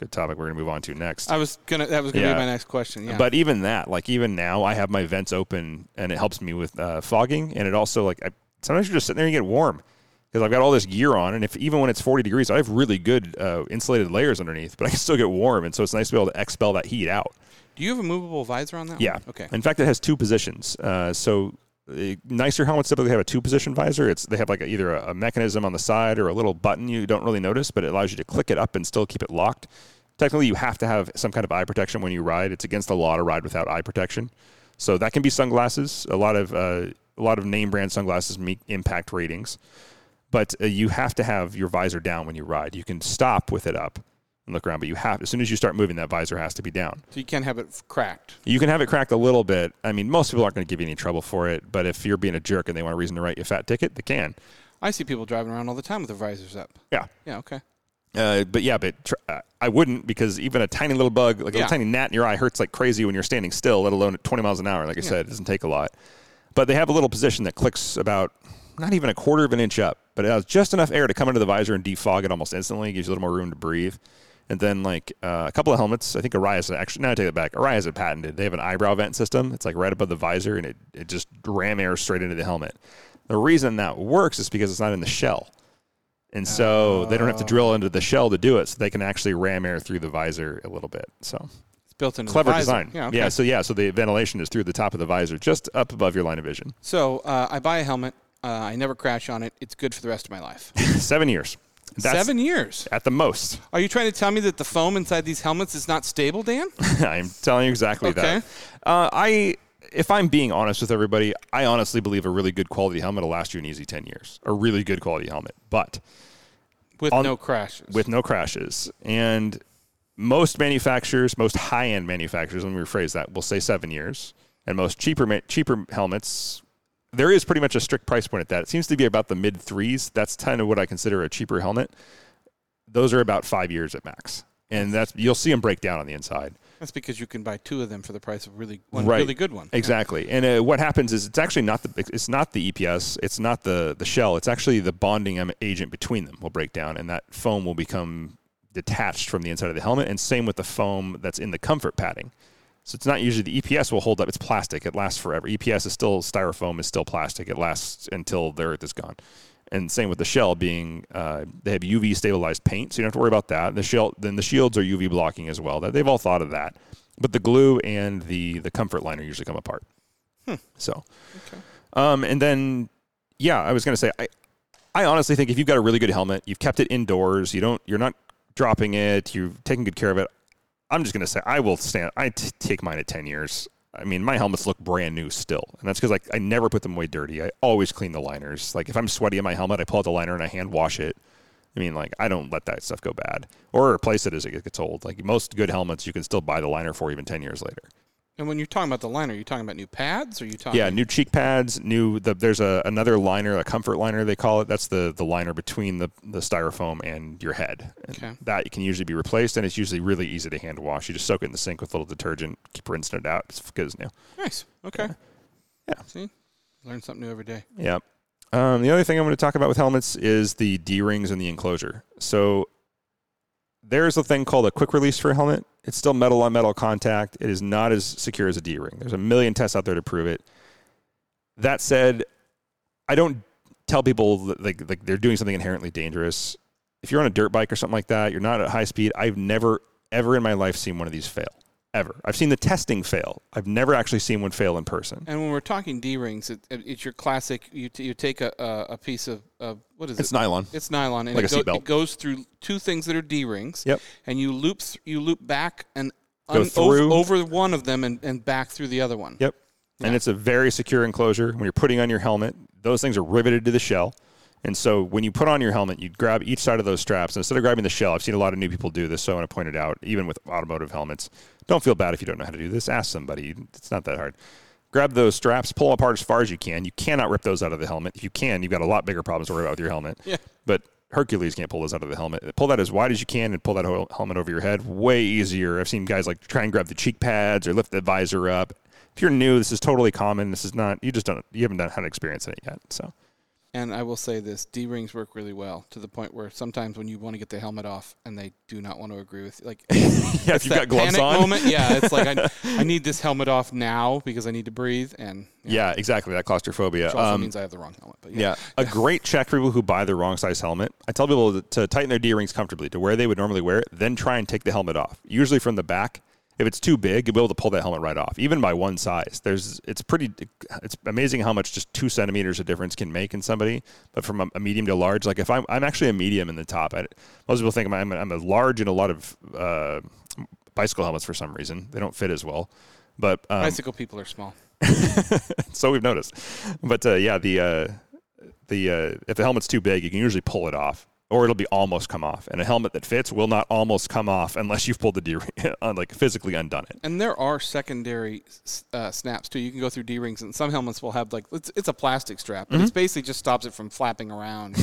Good topic we're going to move on to next. I was going to, that was going to yeah. be my next question. Yeah. But even that, like even now I have my vents open and it helps me with uh, fogging. And it also like, I, sometimes you're just sitting there and you get warm because I've got all this gear on. And if even when it's forty degrees, I have really good uh, insulated layers underneath, but I can still get warm. And so it's nice to be able to expel that heat out. Do you have a movable visor on that? Yeah. One? Okay. In fact, it has two positions. Uh, so nicer helmets typically have a two position visor. It's they have like a, either a, a mechanism on the side or a little button you don't really notice, but it allows you to click it up and still keep it locked. Technically, you have to have some kind of eye protection when you ride. It's against the law to ride without eye protection, so that can be sunglasses. A lot of uh, a lot of name brand sunglasses meet impact ratings, but uh, you have to have your visor down when you ride. You can stop with it up and look around, but you have as soon as you start moving, that visor has to be down. So you can't have it cracked. You can have it cracked a little bit. I mean, most people aren't going to give you any trouble for it, but if you're being a jerk and they want a reason to write you a fat ticket, they can. I see people driving around all the time with their visors up. Yeah. Yeah. Okay. Uh, but yeah, but tr- uh, I wouldn't, because even a tiny little bug, like yeah. a tiny gnat in your eye, hurts like crazy when you're standing still. Let alone at twenty miles an hour. Like I yeah. said, it doesn't take a lot. But they have a little position that clicks about not even a quarter of an inch up, but it has just enough air to come into the visor and defog it almost instantly. It gives you a little more room to breathe. And then, like, uh, a couple of helmets, I think Arai has, actually, no, I take that back. Arai has it patented. They have an eyebrow vent system. It's, like, right above the visor, and it, it just ram air straight into the helmet. The reason that works is because it's not in the shell. And so oh. they don't have to drill into the shell to do it, so they can actually ram air through the visor a little bit. So it's built into clever the visor. Design. Yeah, okay. yeah, so, yeah, so the ventilation is through the top of the visor, just up above your line of vision. So uh, I buy a helmet. Uh, I never crash on it. It's good for the rest of my life. Seven years. That's Seven years. At the most. Are you trying to tell me that the foam inside these helmets is not stable, Dan? I'm telling you exactly okay. that. Uh, I, if I'm being honest with everybody, I honestly believe a really good quality helmet will last you an easy ten years. A really good quality helmet. But. With on, no crashes. With no crashes. And most manufacturers, most high-end manufacturers, let me rephrase that, will say seven years. and most cheaper cheaper helmets, there is pretty much a strict price point at that. It seems to be about the mid threes. That's kind of what I consider a cheaper helmet. Those are about five years at max, and that's you'll see them break down on the inside. That's because you can buy two of them for the price of really one right. really good one. Exactly. Yeah. And uh, what happens is it's actually not the it's not the E P S, it's not the the shell, it's actually the bonding agent between them will break down, and that foam will become detached from the inside of the helmet, and same with the foam that's in the comfort padding. So it's not usually the E P S will hold up. It's plastic. It lasts forever. E P S is still styrofoam, is still plastic. It lasts until the earth is gone. And same with the shell being, uh, they have U V stabilized paint, so you don't have to worry about that. The shell, then the shields are U V blocking as well. That they've all thought of that, but the glue and the the comfort liner usually come apart. Hmm. So, okay. um, and then yeah, I was going to say, I I honestly think if you've got a really good helmet, you've kept it indoors, you don't, you're not dropping it, you've taken good care of it. I'm just going to say I will stand. I t- take mine at ten years. I mean, my helmets look brand new still. And that's because like, I never put them away dirty. I always clean the liners. Like, if I'm sweaty in my helmet, I pull out the liner and I hand wash it. I mean, like, I don't let that stuff go bad. Or replace it as it gets old. Like, most good helmets, you can still buy the liner for even ten years later. And when you're talking about the liner, are you talking about new pads? Or are you talking? Yeah, new cheek pads. New. The, there's a, another liner, a comfort liner, they call it. That's the, the liner between the, the styrofoam and your head. And okay. That can usually be replaced, and it's usually really easy to hand wash. You just soak it in the sink with a little detergent, keep rinsing it out. It's good as new. Nice. Okay. Yeah. yeah. See? Learn something new every day. Yeah. Um, the other thing I'm going to talk about with helmets is the D-rings and the enclosure. So there's a thing called a quick release for a helmet. It's still metal on metal contact. It is not as secure as a D-ring. There's a million tests out there to prove it. That said, I don't tell people that, like, like they're doing something inherently dangerous. If you're on a dirt bike or something like that, you're not at high speed. I've never, ever in my life seen one of these fail. Ever. I've seen the testing fail. I've never actually seen one fail in person. And when we're talking D-rings, it, it, it's your classic, you t- you take a, a, a piece of, of, what is it? It's nylon. It's nylon. And like it a go- seatbelt. It goes through two things that are D-rings. Yep. And you loop, th- you loop back and un- over, over one of them and, and back through the other one. Yep. Yeah. And it's a very secure enclosure. When you're putting on your helmet, those things are riveted to the shell. And so when you put on your helmet, you grab each side of those straps. And instead of grabbing the shell, I've seen a lot of new people do this, so I want to point it out, even with automotive helmets. Don't feel bad if you don't know how to do this. Ask somebody. It's not that hard. Grab those straps, pull apart as far as you can. You cannot rip those out of the helmet. If you can, you've got a lot bigger problems to worry about with your helmet. Yeah. But Hercules can't pull those out of the helmet. Pull that as wide as you can and pull that whole helmet over your head. Way easier. I've seen guys like try and grab the cheek pads or lift the visor up. If you're new, this is totally common. This is not, you just don't, you haven't done how to experience it yet. So. And I will say this, D-rings work really well to the point where sometimes when you want to get the helmet off and they do not want to agree with you. Like, yeah, if you've got gloves on. Moment. Yeah, it's like, I, I need this helmet off now because I need to breathe. And Yeah, know, exactly, that claustrophobia. Which also um, means I have the wrong helmet. But yeah. yeah, a great check for people who buy the wrong size helmet. I tell people to, to tighten their D-rings comfortably to where they would normally wear it, then try and take the helmet off, usually from the back. If it's too big, you'll be able to pull that helmet right off, even by one size. There's, it's pretty, it's amazing how much just two centimeters of difference can make in somebody. But from a, a medium to large, like if I'm, I'm actually a medium in the top. I, most people think I'm a, I'm a large in a lot of uh, bicycle helmets for some reason. They don't fit as well. But um, bicycle people are small. So we've noticed. But uh, yeah, the uh, the uh, if the helmet's too big, you can usually pull it off. Or it'll be almost come off. And a helmet that fits will not almost come off unless you've pulled the D-ring, like physically undone it. And there are secondary uh, snaps, too. You can go through D-rings, and some helmets will have, like, it's, it's a plastic strap. But mm-hmm. It basically just stops it from flapping around.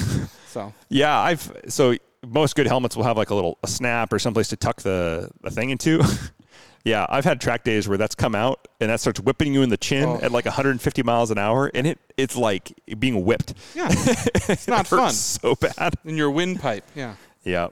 So yeah, I've so most good helmets will have, like, a little a snap or someplace to tuck the, the thing into. Yeah, I've had track days where that's come out, and that starts whipping you in the chin oh. at like one hundred fifty miles an hour, and it it's like being whipped. Yeah, it's not it fun. Hurts so bad. In your windpipe, yeah. Yeah.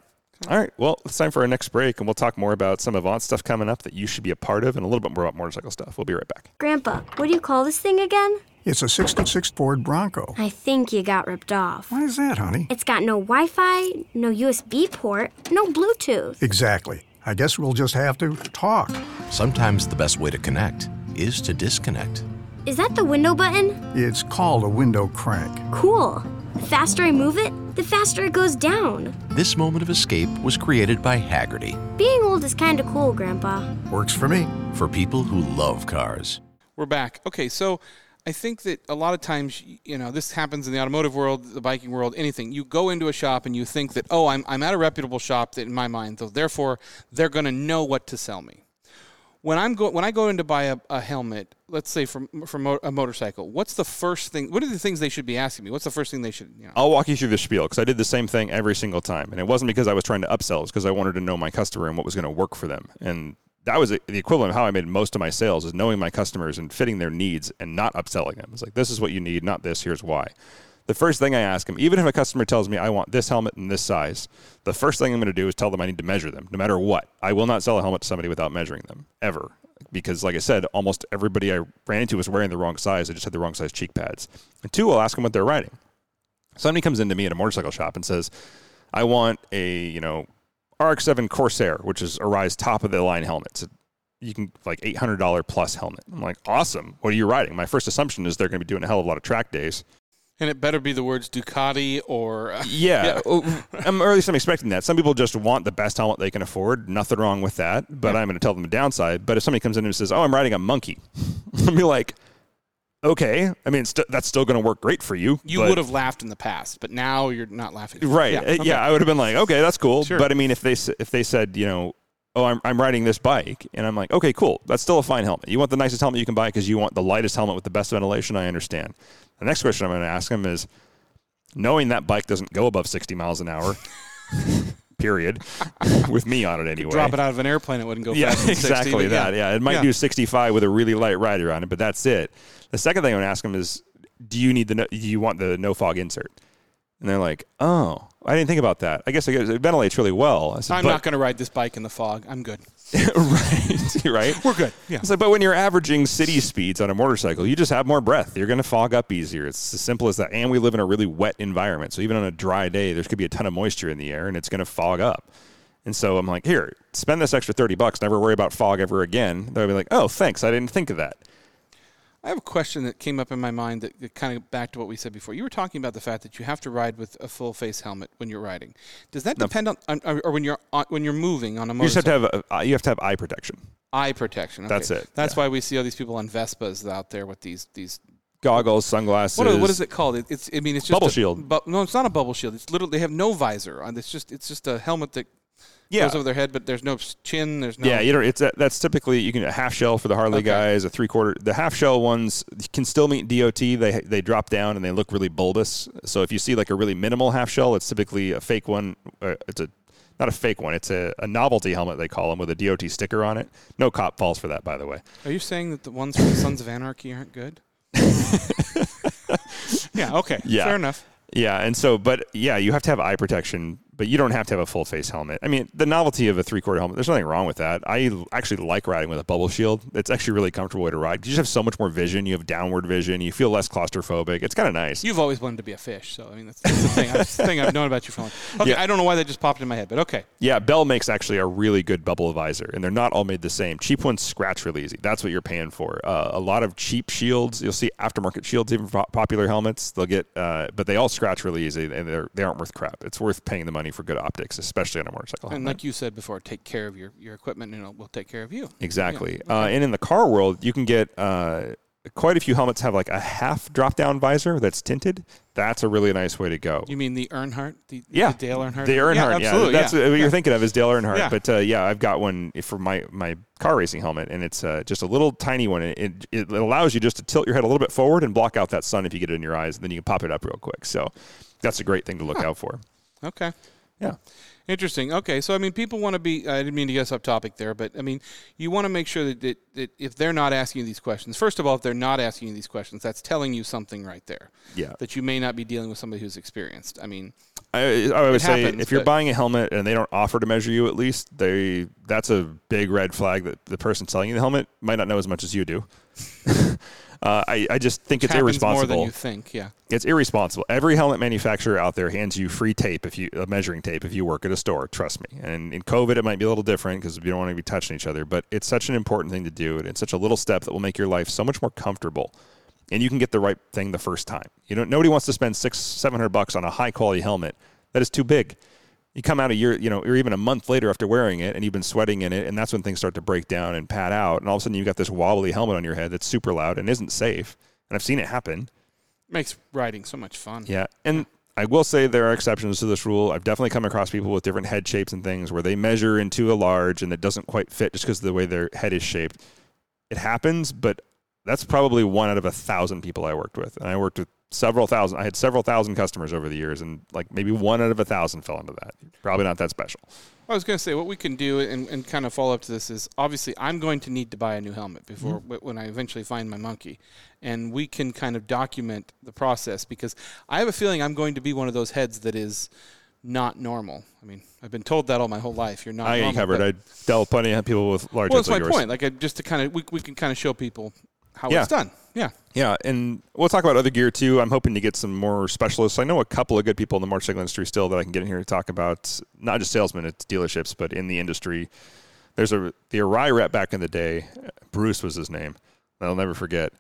All right, well, it's time for our next break, and we'll talk more about some Avance stuff coming up that you should be a part of, and a little bit more about motorcycle stuff. We'll be right back. Grandpa, what do you call this thing again? It's a sixty-six Ford Bronco. I think you got ripped off. Why is that, honey? It's got no Wi-Fi, no U S B port, no Bluetooth. Exactly. I guess we'll just have to talk. Sometimes the best way to connect is to disconnect. Is that the window button? It's called a window crank. Cool. The faster I move it, the faster it goes down. This moment of escape was created by Hagerty. Being old is kind of cool, Grandpa. Works for me. For people who love cars. We're back. Okay, so I think that a lot of times, you know, this happens in the automotive world, the biking world, anything. You go into a shop and you think that, oh, I'm I'm at a reputable shop that in my mind, so therefore they're going to know what to sell me. when I'm go when I go in to buy a, a helmet, let's say from from a motorcycle, what's the first thing? What are the things they should be asking me? What's the first thing they should? You know? I'll walk you through the spiel because I did the same thing every single time, and it wasn't because I was trying to upsell. It's because I wanted to know my customer and what was going to work for them, and that was the equivalent of how I made most of my sales, is knowing my customers and fitting their needs and not upselling them. It's like, this is what you need, not this. Here's why. The first thing I ask them, even if a customer tells me I want this helmet in this size, the first thing I'm going to do is tell them I need to measure them, no matter what. I will not sell a helmet to somebody without measuring them, ever. Because, like I said, almost everybody I ran into was wearing the wrong size. They just had the wrong size cheek pads. And two, I'll ask them what they're riding. Somebody comes into me at a motorcycle shop and says, I want a, you know, R X seven Corsair, which is Arai's top-of-the-line helmet. It's a, you can, like, eight hundred dollars plus helmet. I'm like, awesome. What are you riding? My first assumption is they're going to be doing a hell of a lot of track days. And it better be the words Ducati or... Uh, yeah, yeah. I'm, or at least I'm expecting that. Some people just want the best helmet they can afford. Nothing wrong with that, but yeah. I'm going to tell them the downside. But if somebody comes in and says, oh, I'm riding a Monkey, I'll be like, okay. I mean, st- that's still going to work great for you. You would have laughed in the past, but now you're not laughing. Right. Yeah, okay. yeah I would have been like, okay, that's cool. Sure. But I mean, if they if they said, you know, oh, I'm I'm riding this bike, and I'm like, okay, cool. That's still a fine helmet. You want the nicest helmet you can buy because you want the lightest helmet with the best ventilation. I understand. The next question I'm going to ask them is, knowing that bike doesn't go above sixty miles an hour, period, with me on it anyway. Drop it out of an airplane, it wouldn't go yeah, faster than sixty. Exactly that. Yeah, yeah. It might yeah. do sixty-five with a really light rider on it, but that's it. The second thing I'm going to ask them is, do you need the no, do you want the no fog insert? And they're like, oh, I didn't think about that. I guess it ventilates really well. I said, I'm not going to ride this bike in the fog. I'm good. right, right. We're good. Yeah. So, but when you're averaging city speeds on a motorcycle, you just have more breath. You're going to fog up easier. It's as simple as that. And we live in a really wet environment. So even on a dry day, there could be a ton of moisture in the air, and it's going to fog up. And so I'm like, here, spend this extra thirty bucks. Never worry about fog ever again. They'll be like, oh, thanks. I didn't think of that. I have a question that came up in my mind that, that kind of back to what we said before. You were talking about the fact that you have to ride with a full face helmet when you're riding. Does that no. depend on, on, or when you're on, when you're moving on a motorcycle? You just have to have a, you have to have eye protection. Eye protection. Okay. That's it. That's yeah. why we see all these people on Vespas out there with these these goggles, sunglasses. What, what is it called? It, it's I mean it's just bubble a, shield. Bu- no, it's not a bubble shield. It's literally they have no visor on. It's just it's just a helmet that. Yeah. goes over their head, but there's no chin. There's no. Yeah, you know, it's a, that's typically you can a half shell for the Harley okay. guys, a three quarter. The half shell ones can still meet D O T. They they drop down and they look really bulbous. So if you see like a really minimal half shell, it's typically a fake one. Uh, it's a not a fake one. It's a, a novelty helmet they call them with a D O T sticker on it. No cop falls for that, by the way. Are you saying that the ones from the Sons of Anarchy aren't good? yeah. Okay. Yeah. Fair enough. Yeah, and so, but yeah, you have to have eye protection, but you don't have to have a full face helmet. I mean, the novelty of a three quarter helmet, there's nothing wrong with that. I actually like riding with a bubble shield. It's actually a really comfortable way to ride. You just have so much more vision. You have downward vision. You feel less claustrophobic. It's kind of nice. You've always wanted to be a fish, so I mean, that's, that's the thing. That's the thing I've known about you for a long time. Okay, yeah. I don't know why that just popped in my head, but okay. Yeah, Bell makes actually a really good bubble visor, and they're not all made the same. Cheap ones scratch really easy. That's what you're paying for. Uh, a lot of cheap shields, you'll see aftermarket shields, even for popular helmets. They'll get, uh, but they all scratch really easy, and they're they aren't worth crap. It's worth paying the money for good optics, especially on a motorcycle helmet. And like you said before, take care of your, your equipment and we'll take care of you. Exactly. Yeah. Okay. Uh, and in the car world, you can get uh, quite a few helmets have like a half drop-down visor that's tinted. That's a really nice way to go. You mean the Earnhardt? The, yeah. The Dale Earnhardt? The Earnhardt, yeah. Absolutely, yeah. That's yeah. what you're thinking of is Dale Earnhardt. Yeah. But uh, yeah, I've got one for my, my car racing helmet, and it's uh, just a little tiny one. It, it, it allows you just to tilt your head a little bit forward and block out that sun if you get it in your eyes, and then you can pop it up real quick. So that's a great thing to look huh. out for. Okay. Yeah. Interesting. Okay. So, I mean, people want to be, I didn't mean to get us off topic there, but I mean, you want to make sure that, that, that if they're not asking you these questions, first of all, if they're not asking you these questions, that's telling you something right there. Yeah. That you may not be dealing with somebody who's experienced. I mean, I, I would say happens, if you're buying a helmet and they don't offer to measure you, at least they, that's a big red flag that the person selling you the helmet might not know as much as you do. Uh, I, I just think it's irresponsible. More than you think, yeah. It's irresponsible. Every helmet manufacturer out there hands you free tape, if you uh, measuring tape, if you work at a store. Trust me. And in COVID, it might be a little different because we don't want to be touching each other. But it's such an important thing to do, and it's such a little step that will make your life so much more comfortable. And you can get the right thing the first time. You know, nobody wants to spend six, seven hundred bucks on a high quality helmet that is too big. You come out a year, you know, or even a month later after wearing it, and you've been sweating in it, and that's when things start to break down and pad out, and all of a sudden you've got this wobbly helmet on your head that's super loud and isn't safe, and I've seen it happen. It makes riding so much fun. Yeah, and I will say there are exceptions to this rule. I've definitely come across people with different head shapes and things where they measure into a large and it doesn't quite fit just because of the way their head is shaped. It happens, but that's probably one out of a thousand people I worked with. And I worked with several thousand. I had several thousand customers over the years, and like maybe one out of a thousand fell into that. Probably not that special. I was going to say what we can do and, and kind of follow up to this is obviously I'm going to need to buy a new helmet before mm-hmm. when I eventually find my monkey, and we can kind of document the process because I have a feeling I'm going to be one of those heads that is not normal. I mean, I've been told that all my whole life. You're not. I ain't normal, covered. I dealt plenty of people with large. Well, that's like my yours. point. Like I, just to kind of we we can kind of show people how yeah. it's done. Yeah. Yeah, and we'll talk about other gear, too. I'm hoping to get some more specialists. I know a couple of good people in the motorcycle industry still that I can get in here to talk about, not just salesmen at dealerships, but in the industry. There's a the Arai rep back in the day. Bruce was his name. I'll never forget.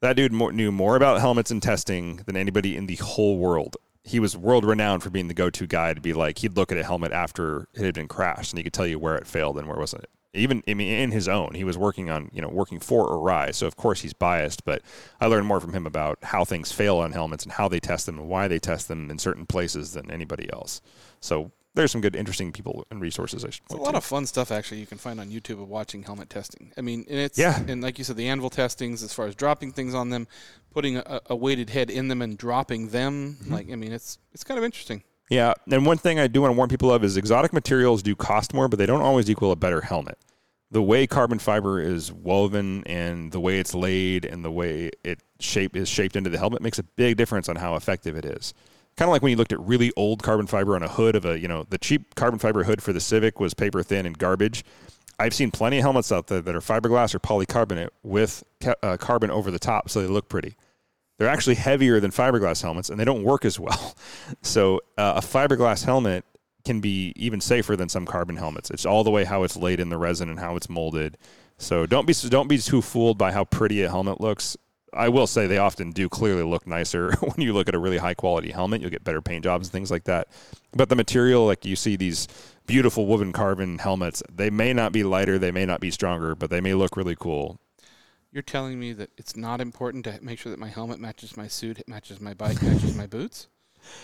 That dude more, knew more about helmets and testing than anybody in the whole world. He was world-renowned for being the go-to guy to be like, he'd look at a helmet after it had been crashed, and he could tell you where it failed and where it wasn't. Even I mean, in his own, he was working on, you know, working for Arai. So, of course, he's biased. But I learned more from him about how things fail on helmets and how they test them and why they test them in certain places than anybody else. So there's some good, interesting people and resources I should point to. It's a lot of fun stuff, actually, you can find on YouTube of watching helmet testing. I mean, and it's yeah. and like you said, the anvil testings as far as dropping things on them, putting a, a weighted head in them and dropping them. Mm-hmm. Like, I mean, it's it's kind of interesting. Yeah, and one thing I do want to warn people of is exotic materials do cost more, but they don't always equal a better helmet. The way carbon fiber is woven and the way it's laid and the way it shape is shaped into the helmet makes a big difference on how effective it is. Kind of like when you looked at really old carbon fiber on a hood of a, you know, the cheap carbon fiber hood for the Civic was paper thin and garbage. I've seen plenty of helmets out there that are fiberglass or polycarbonate with ca- uh, carbon over the top so they look pretty. They're actually heavier than fiberglass helmets, and they don't work as well. So uh, a fiberglass helmet can be even safer than some carbon helmets. It's all the way how it's laid in the resin and how it's molded. So don't be don't be too fooled by how pretty a helmet looks. I will say they often do clearly look nicer. When you look at a really high-quality helmet, you'll get better paint jobs and things like that. But the material, like you see these beautiful woven carbon helmets, they may not be lighter, they may not be stronger, but they may look really cool. You're telling me that it's not important to make sure that my helmet matches my suit, it matches my bike, matches my boots?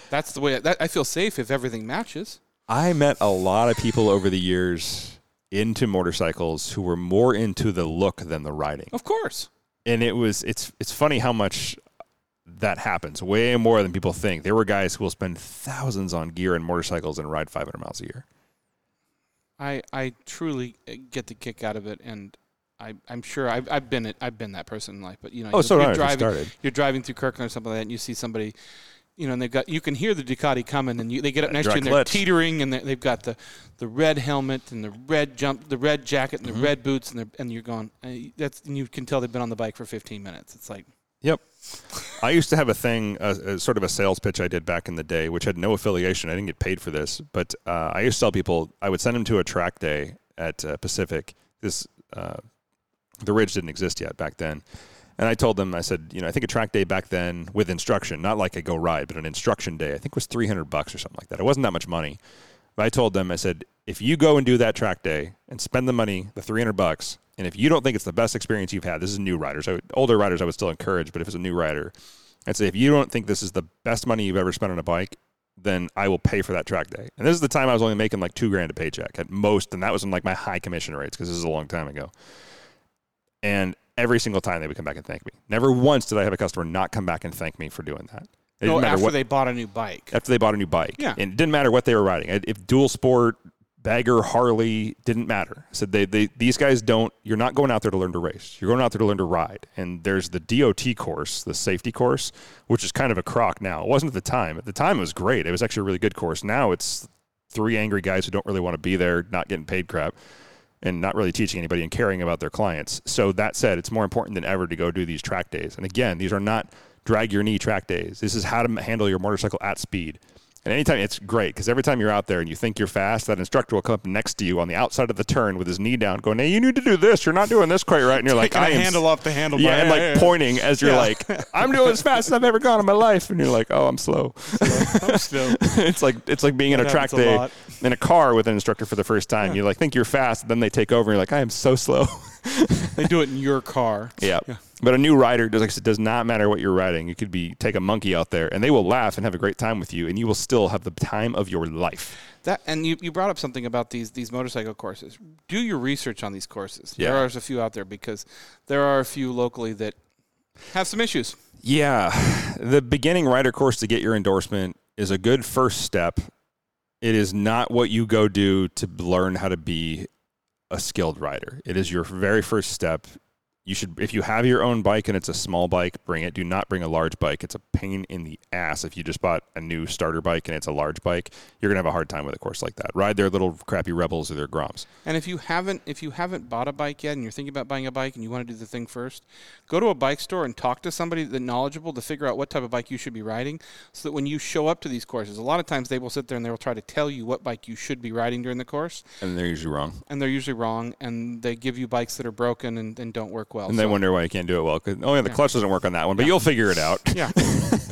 That's the way I, that, I feel safe if everything matches. I met a lot of people over the years into motorcycles who were more into the look than the riding. Of course. And it was it's it's funny how much that happens, way more than people think. There were guys who will spend thousands on gear and motorcycles and ride five hundred miles a year. I I truly get the kick out of it, and I, I'm sure I've, I've been it. I've been that person in life, but you know, oh, you're, so you're driving, you're driving through Kirkland or something like that, and you see somebody, you know, and they've got, you can hear the Ducati coming, and you, they get up next to you, and they're teetering, and they've got the, the red helmet and the red jump, the red jacket and mm-hmm. the red boots, and and you're going, and that's, and you can tell they've been on the bike for fifteen minutes. It's like, yep. I used to have a thing, uh, uh, sort of a sales pitch I did back in the day, which had no affiliation. I didn't get paid for this, but uh, I used to tell people I would send them to a track day at uh, Pacific. This. Uh, The Ridge didn't exist yet back then. And I told them, I said, you know, I think a track day back then with instruction, not like a go ride, but an instruction day, I think was three hundred bucks or something like that. It wasn't that much money. But I told them, I said, if you go and do that track day and spend the money, the three hundred bucks, and if you don't think it's the best experience you've had, this is new riders. I would, older riders I would still encourage, but if it's a new rider, I'd say, if you don't think this is the best money you've ever spent on a bike, then I will pay for that track day. And this is the time I was only making like two grand a paycheck at most. And that was in like my high commission rates because this is a long time ago. And every single time they would come back and thank me. Never once did I have a customer not come back and thank me for doing that. It no, after what, they bought a new bike. After they bought a new bike. Yeah. And it didn't matter what they were riding. If dual sport, bagger, Harley, didn't matter. I said, they, they, these guys don't, you're not going out there to learn to race. You're going out there to learn to ride. And there's the D O T course, the safety course, which is kind of a crock now. It wasn't at the time. At the time, it was great. It was actually a really good course. Now it's three angry guys who don't really want to be there, not getting paid crap, and not really teaching anybody and caring about their clients. So that said, it's more important than ever to go do these track days. And again, these are not drag your knee track days. This is how to handle your motorcycle at speed. And anytime, it's great, because every time you're out there and you think you're fast, that instructor will come up next to you on the outside of the turn with his knee down going, hey, you need to do this. You're not doing this quite right. And you're like, I am. Handle off the handlebar. Yeah, and like yeah, yeah. pointing as you're yeah. like, I'm doing as fast as I've ever gone in my life. And you're like, oh, I'm slow. slow. I'm slow. It's like it's like being that in a track day a in a car with an instructor for the first time. Yeah. You like think you're fast, then they take over, and you're like, I am so slow. They do it in your car. Yeah. yeah. But a new rider, does, like, it does not matter what you're riding. You could be take a monkey out there, and they will laugh and have a great time with you, and you will still have the time of your life. That and you, you brought up something about these these motorcycle courses. Do your research on these courses. Yeah. There are a few out there because there are a few locally that have some issues. Yeah. The beginning rider course to get your endorsement is a good first step. It is not what you go do to learn how to be a skilled rider. It is your very first step. You should, if you have your own bike and it's a small bike, bring it. Do not bring a large bike. It's a pain in the ass. If you just bought a new starter bike and it's a large bike, you're going to have a hard time with a course like that. Ride their little crappy Rebels or their Groms. And if you haven't if you haven't bought a bike yet and you're thinking about buying a bike and you want to do the thing first, go to a bike store and talk to somebody that's knowledgeable to figure out what type of bike you should be riding so that when you show up to these courses, a lot of times they will sit there and they will try to tell you what bike you should be riding during the course. And they're usually wrong. And they're usually wrong, and they give you bikes that are broken and, and don't work well. Well, and so. They wonder why you can't do it well. Oh, yeah, the yeah. clutch doesn't work on that one, but yeah. you'll figure it out. Yeah.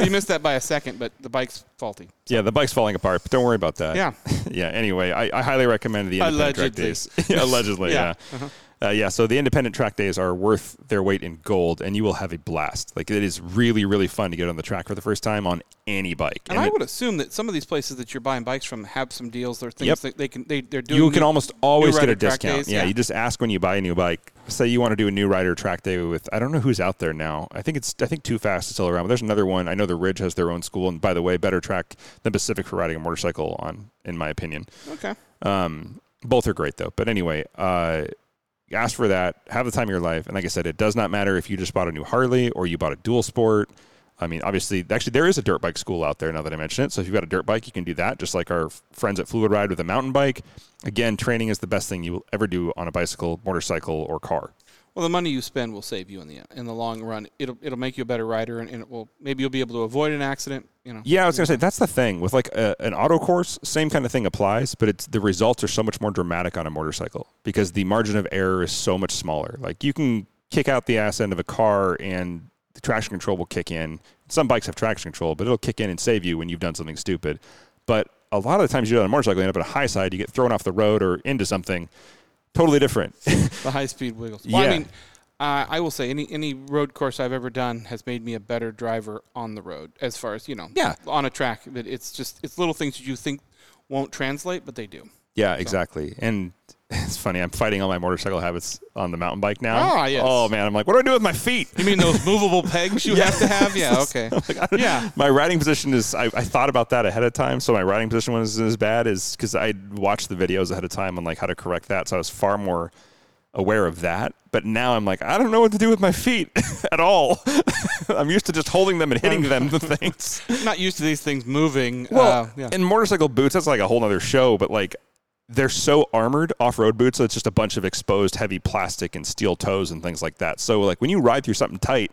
You missed that by a second, but the bike's faulty. So. Yeah, the bike's falling apart, but don't worry about that. Yeah. yeah, anyway, I, I highly recommend the independent Allegedly. track days. Allegedly, yeah. Yeah. Uh-huh. Uh, yeah, so the independent track days are worth their weight in gold, and you will have a blast. Like, it is really, really fun to get on the track for the first time on any bike. And, and I it, would assume that some of these places that you're buying bikes from have some deals. There are things yep. that they can, they, they're doing. You can new, almost always get a discount. Yeah, yeah, you just ask when you buy a new bike. Say you want to do a new rider track day with, I don't know who's out there now. I think it's, I think Too Fast is still around, but there's another one. I know The Ridge has their own school, and by the way, better track than Pacific for riding a motorcycle on, in my opinion. Okay. Um, both are great, though. But anyway, uh, ask for that. Have the time of your life. And like I said, it does not matter if you just bought a new Harley or you bought a dual sport. I mean, obviously, actually, there is a dirt bike school out there now that I mention it. So if you've got a dirt bike, you can do that, just like our friends at Fluid Ride with a mountain bike. Again, training is the best thing you will ever do on a bicycle, motorcycle, or car. Well, the money you spend will save you in the in the long run. It'll it'll make you a better rider, and, and it will maybe you'll be able to avoid an accident. You know. Yeah, I was gonna say that's the thing with like a, an auto course. Same kind of thing applies, but it's the results are so much more dramatic on a motorcycle because the margin of error is so much smaller. Like you can kick out the ass end of a car, and the traction control will kick in. Some bikes have traction control, but it'll kick in and save you when you've done something stupid. But a lot of the times you do it on a motorcycle, you end up at a high side, you get thrown off the road or into something. Totally different. The high-speed wiggles. Well, yeah. I mean, uh, I will say any any road course I've ever done has made me a better driver on the road as far as, you know, yeah. on a track. But it's just it's little things that you think won't translate, but they do. Yeah, so. Exactly. And it's funny. I'm fighting all my motorcycle habits on the mountain bike now. Oh, yes. Oh, man. I'm like, what do I do with my feet? You mean those movable pegs you yeah. have to have? Yeah, okay. Like, yeah. My riding position is – I thought about that ahead of time, so my riding position wasn't as bad as because I watched the videos ahead of time on, like, how to correct that, so I was far more aware of that. But now I'm like, I don't know what to do with my feet at all. I'm used to just holding them and hitting them with things. Not used to these things moving. Well, uh, yeah. in motorcycle boots, that's, like, a whole other show, but, like – they're so armored off-road boots, so it's just a bunch of exposed heavy plastic and steel toes and things like that. So, like, when you ride through something tight,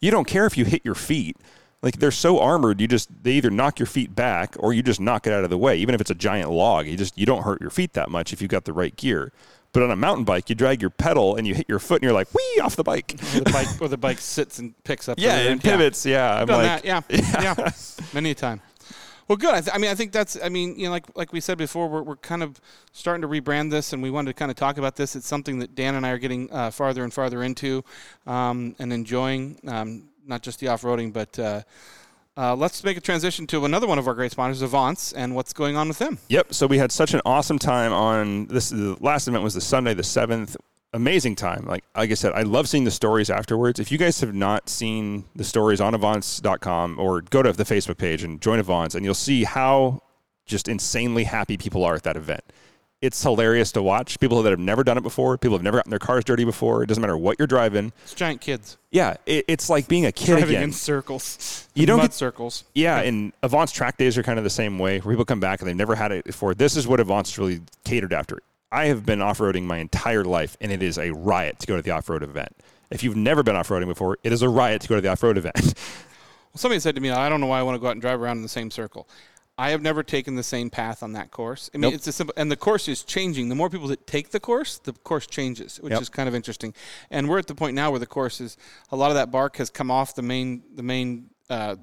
you don't care if you hit your feet. Like, they're so armored, you just, they either knock your feet back or you just knock it out of the way. Even if it's a giant log, you just, you don't hurt your feet that much if you've got the right gear. But on a mountain bike, you drag your pedal and you hit your foot and you're like, whee, off the bike. Or the bike, or the bike sits and picks up. Yeah, and pivots, yeah. yeah. I'm like, that, yeah, yeah, yeah. Many a time. Well, good. I, th- I mean, I think that's, I mean, you know, like like we said before, we're we're kind of starting to rebrand this, and we wanted to kind of talk about this. It's something that Dan and I are getting uh, farther and farther into um, and enjoying, um, not just the off-roading, but uh, uh, let's make a transition to another one of our great sponsors, Avance, and what's going on with them. Yep. So we had such an awesome time on this. The last event was the Sunday, the seventh. Amazing time. Like like I said, I love seeing the stories afterwards. If you guys have not seen the stories on Avance dot com or go to the Facebook page and join Avance, and you'll see how just insanely happy people are at that event. It's hilarious to watch. People that have never done it before, people have never gotten their cars dirty before. It doesn't matter what you're driving. It's giant kids. Yeah, it, it's like being a kid driving again. In circles. You don't get circles. Yeah, and Avance track days are kind of the same way, where people come back and they've never had it before. This is what Avance really catered after. I have been off-roading my entire life, and it is a riot to go to the off-road event. If you've never been off-roading before, it is a riot to go to the off-road event. Well, somebody said to me, I don't know why I want to go out and drive around in the same circle. I have never taken the same path on that course. I mean, nope. It's a simple, and the course is changing. The more people that take the course, the course changes, which yep. is kind of interesting. And we're at the point now where the course is, a lot of that bark has come off the main, the main, uh,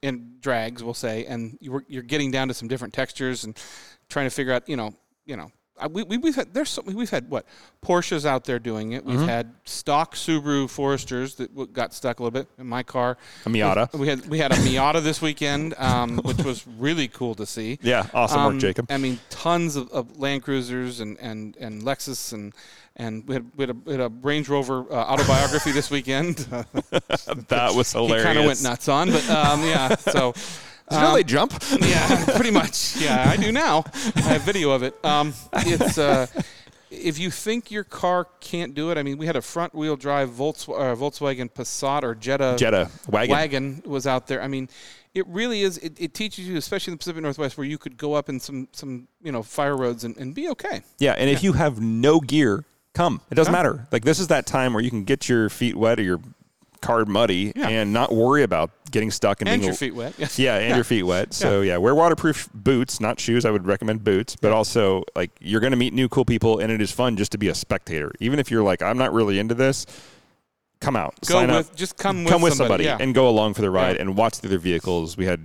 in drags, we'll say, and you're, you're getting down to some different textures and trying to figure out, you know, you know, we, we, we've had, there's something, we've had, what, Porsches out there doing it. We've mm-hmm. had stock Subaru Foresters that got stuck a little bit in my car. A Miata. We, we had we had a Miata this weekend, um, which was really cool to see. Yeah, awesome um, work, Jacob. I mean, tons of, of Land Cruisers and, and, and Lexus, and and we had, we had, a, we had a Range Rover uh, autobiography this weekend. That was hilarious. He kind of went nuts on, but um, yeah, so... Um, no, they jump. Yeah, pretty much. Yeah, I do now. I have video of it. Um, it's uh, if you think your car can't do it, I mean, we had a front-wheel drive Volks, uh, Volkswagen Passat or Jetta, Jetta wagon. wagon was out there. I mean, it really is. It, it teaches you, especially in the Pacific Northwest, where you could go up in some, some you know, fire roads and, and be okay. Yeah, and yeah. if you have no gear, come. It doesn't yeah. matter. Like, this is that time where you can get your feet wet or your car muddy yeah. and not worry about getting stuck and, and being your feet wet. Yes. Yeah, and yeah. your feet wet. So yeah. yeah, wear waterproof boots, not shoes. I would recommend boots, but yeah. also like you're going to meet new cool people, and it is fun just to be a spectator. Even if you're like, I'm not really into this, come out, go sign with, up, just come, come with somebody, somebody yeah. and go along for the ride yeah. and watch the other vehicles. We had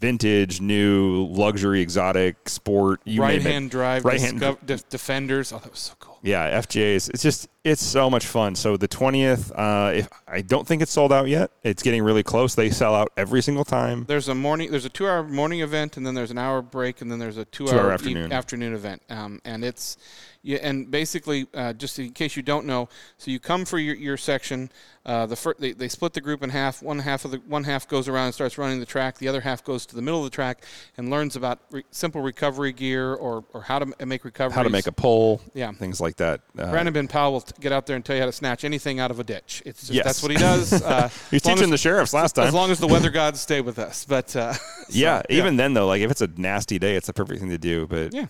vintage, new, luxury, exotic, sport, you right hand it. drive, right hand disco- d- defenders. Oh, that was so cool. Yeah, F Js. It's just, it's so much fun. So the twentieth, uh, if I don't think it's sold out yet. It's getting really close. They sell out every single time. There's a morning, there's a two-hour morning event, and then there's an hour break, and then there's a two-hour, two-hour afternoon. E- afternoon event. Um, and it's, yeah, and basically, uh, just in case you don't know, so you come for your, your section. Uh, the fir- they, they split the group in half. One half of the one half goes around and starts running the track. The other half goes to the middle of the track and learns about re- simple recovery gear or or how to m- make recoveries. How to make a pole. Yeah, things like that. Uh, Brandon Ben Powell will t- get out there and tell you how to snatch anything out of a ditch. It's just, yes. that's what he does. Uh, He's teaching as, the sheriffs last time. As long as the weather gods stay with us. But uh, so, yeah, even yeah. then though, like if it's a nasty day, it's the perfect thing to do. But yeah.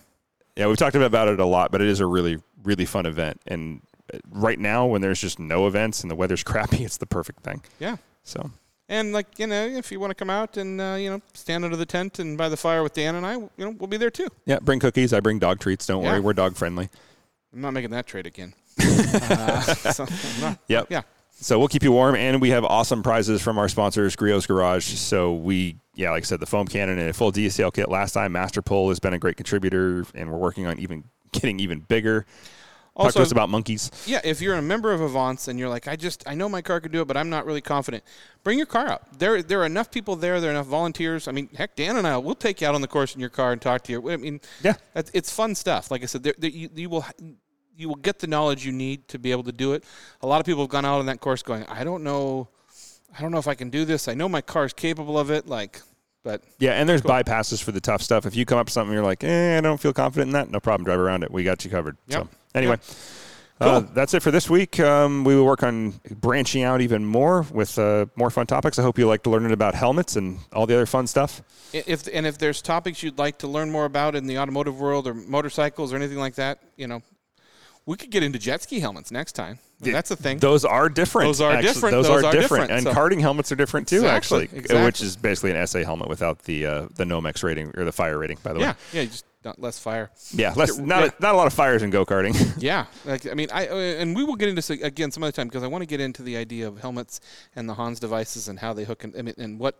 Yeah, we've talked about it a lot, but it is a really, really fun event. And right now, when there's just no events and the weather's crappy, it's the perfect thing. Yeah. So. And, like, you know, if you want to come out and, uh, you know, stand under the tent and by the fire with Dan and I, you know, we'll be there too. Yeah, bring cookies. I bring dog treats. Don't yeah. worry. We're dog friendly. I'm not making that trade again. uh, so I'm not, yep. Yeah. So we'll keep you warm, and we have awesome prizes from our sponsors, Griot's Garage. So we, yeah, like I said, the foam cannon and a full D S L kit last time. Master Pole has been a great contributor, and we're working on even getting even bigger. Also, talk to us about monkeys. Yeah, if you're a member of Avance and you're like, I just, I know my car could do it, but I'm not really confident, bring your car out. There there are enough people there. There are enough volunteers. I mean, heck, Dan and I, we'll take you out on the course in your car and talk to you. I mean, yeah, it's fun stuff. Like I said, there, there, you, you will... you will get the knowledge you need to be able to do it. A lot of people have gone out on that course going, I don't know, I don't know if I can do this. I know my car's capable of it, like, but yeah, and there's cool. bypasses for the tough stuff. If you come up with something, you're like, eh, I don't feel confident in that. No problem, drive around it. We got you covered. Yep. So anyway, yep. cool. uh, that's it for this week. Um, we will work on branching out even more with uh, more fun topics. I hope you liked learning about helmets and all the other fun stuff. If and if there's topics you'd like to learn more about in the automotive world or motorcycles or anything like that, you know. We could get into jet ski helmets next time. Yeah, that's a thing. Those are different. Those are actually, different. Those, those are, are different. different. And so. Karting helmets are different too, exactly, actually, exactly. which is basically an S A helmet without the uh, the Nomex rating or the fire rating. By the yeah. way, yeah, yeah, just not, less fire. Yeah, less, not yeah. A, not a lot of fires in go karting. yeah, like I mean, I and we will get into this again some other time because I want to get into the idea of helmets and the Hans devices and how they hook and and, and what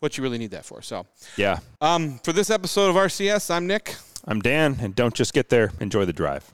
what you really need that for. So yeah, um, for this episode of R C S, I'm Nick. I'm Dan, and don't just get there. Enjoy the drive.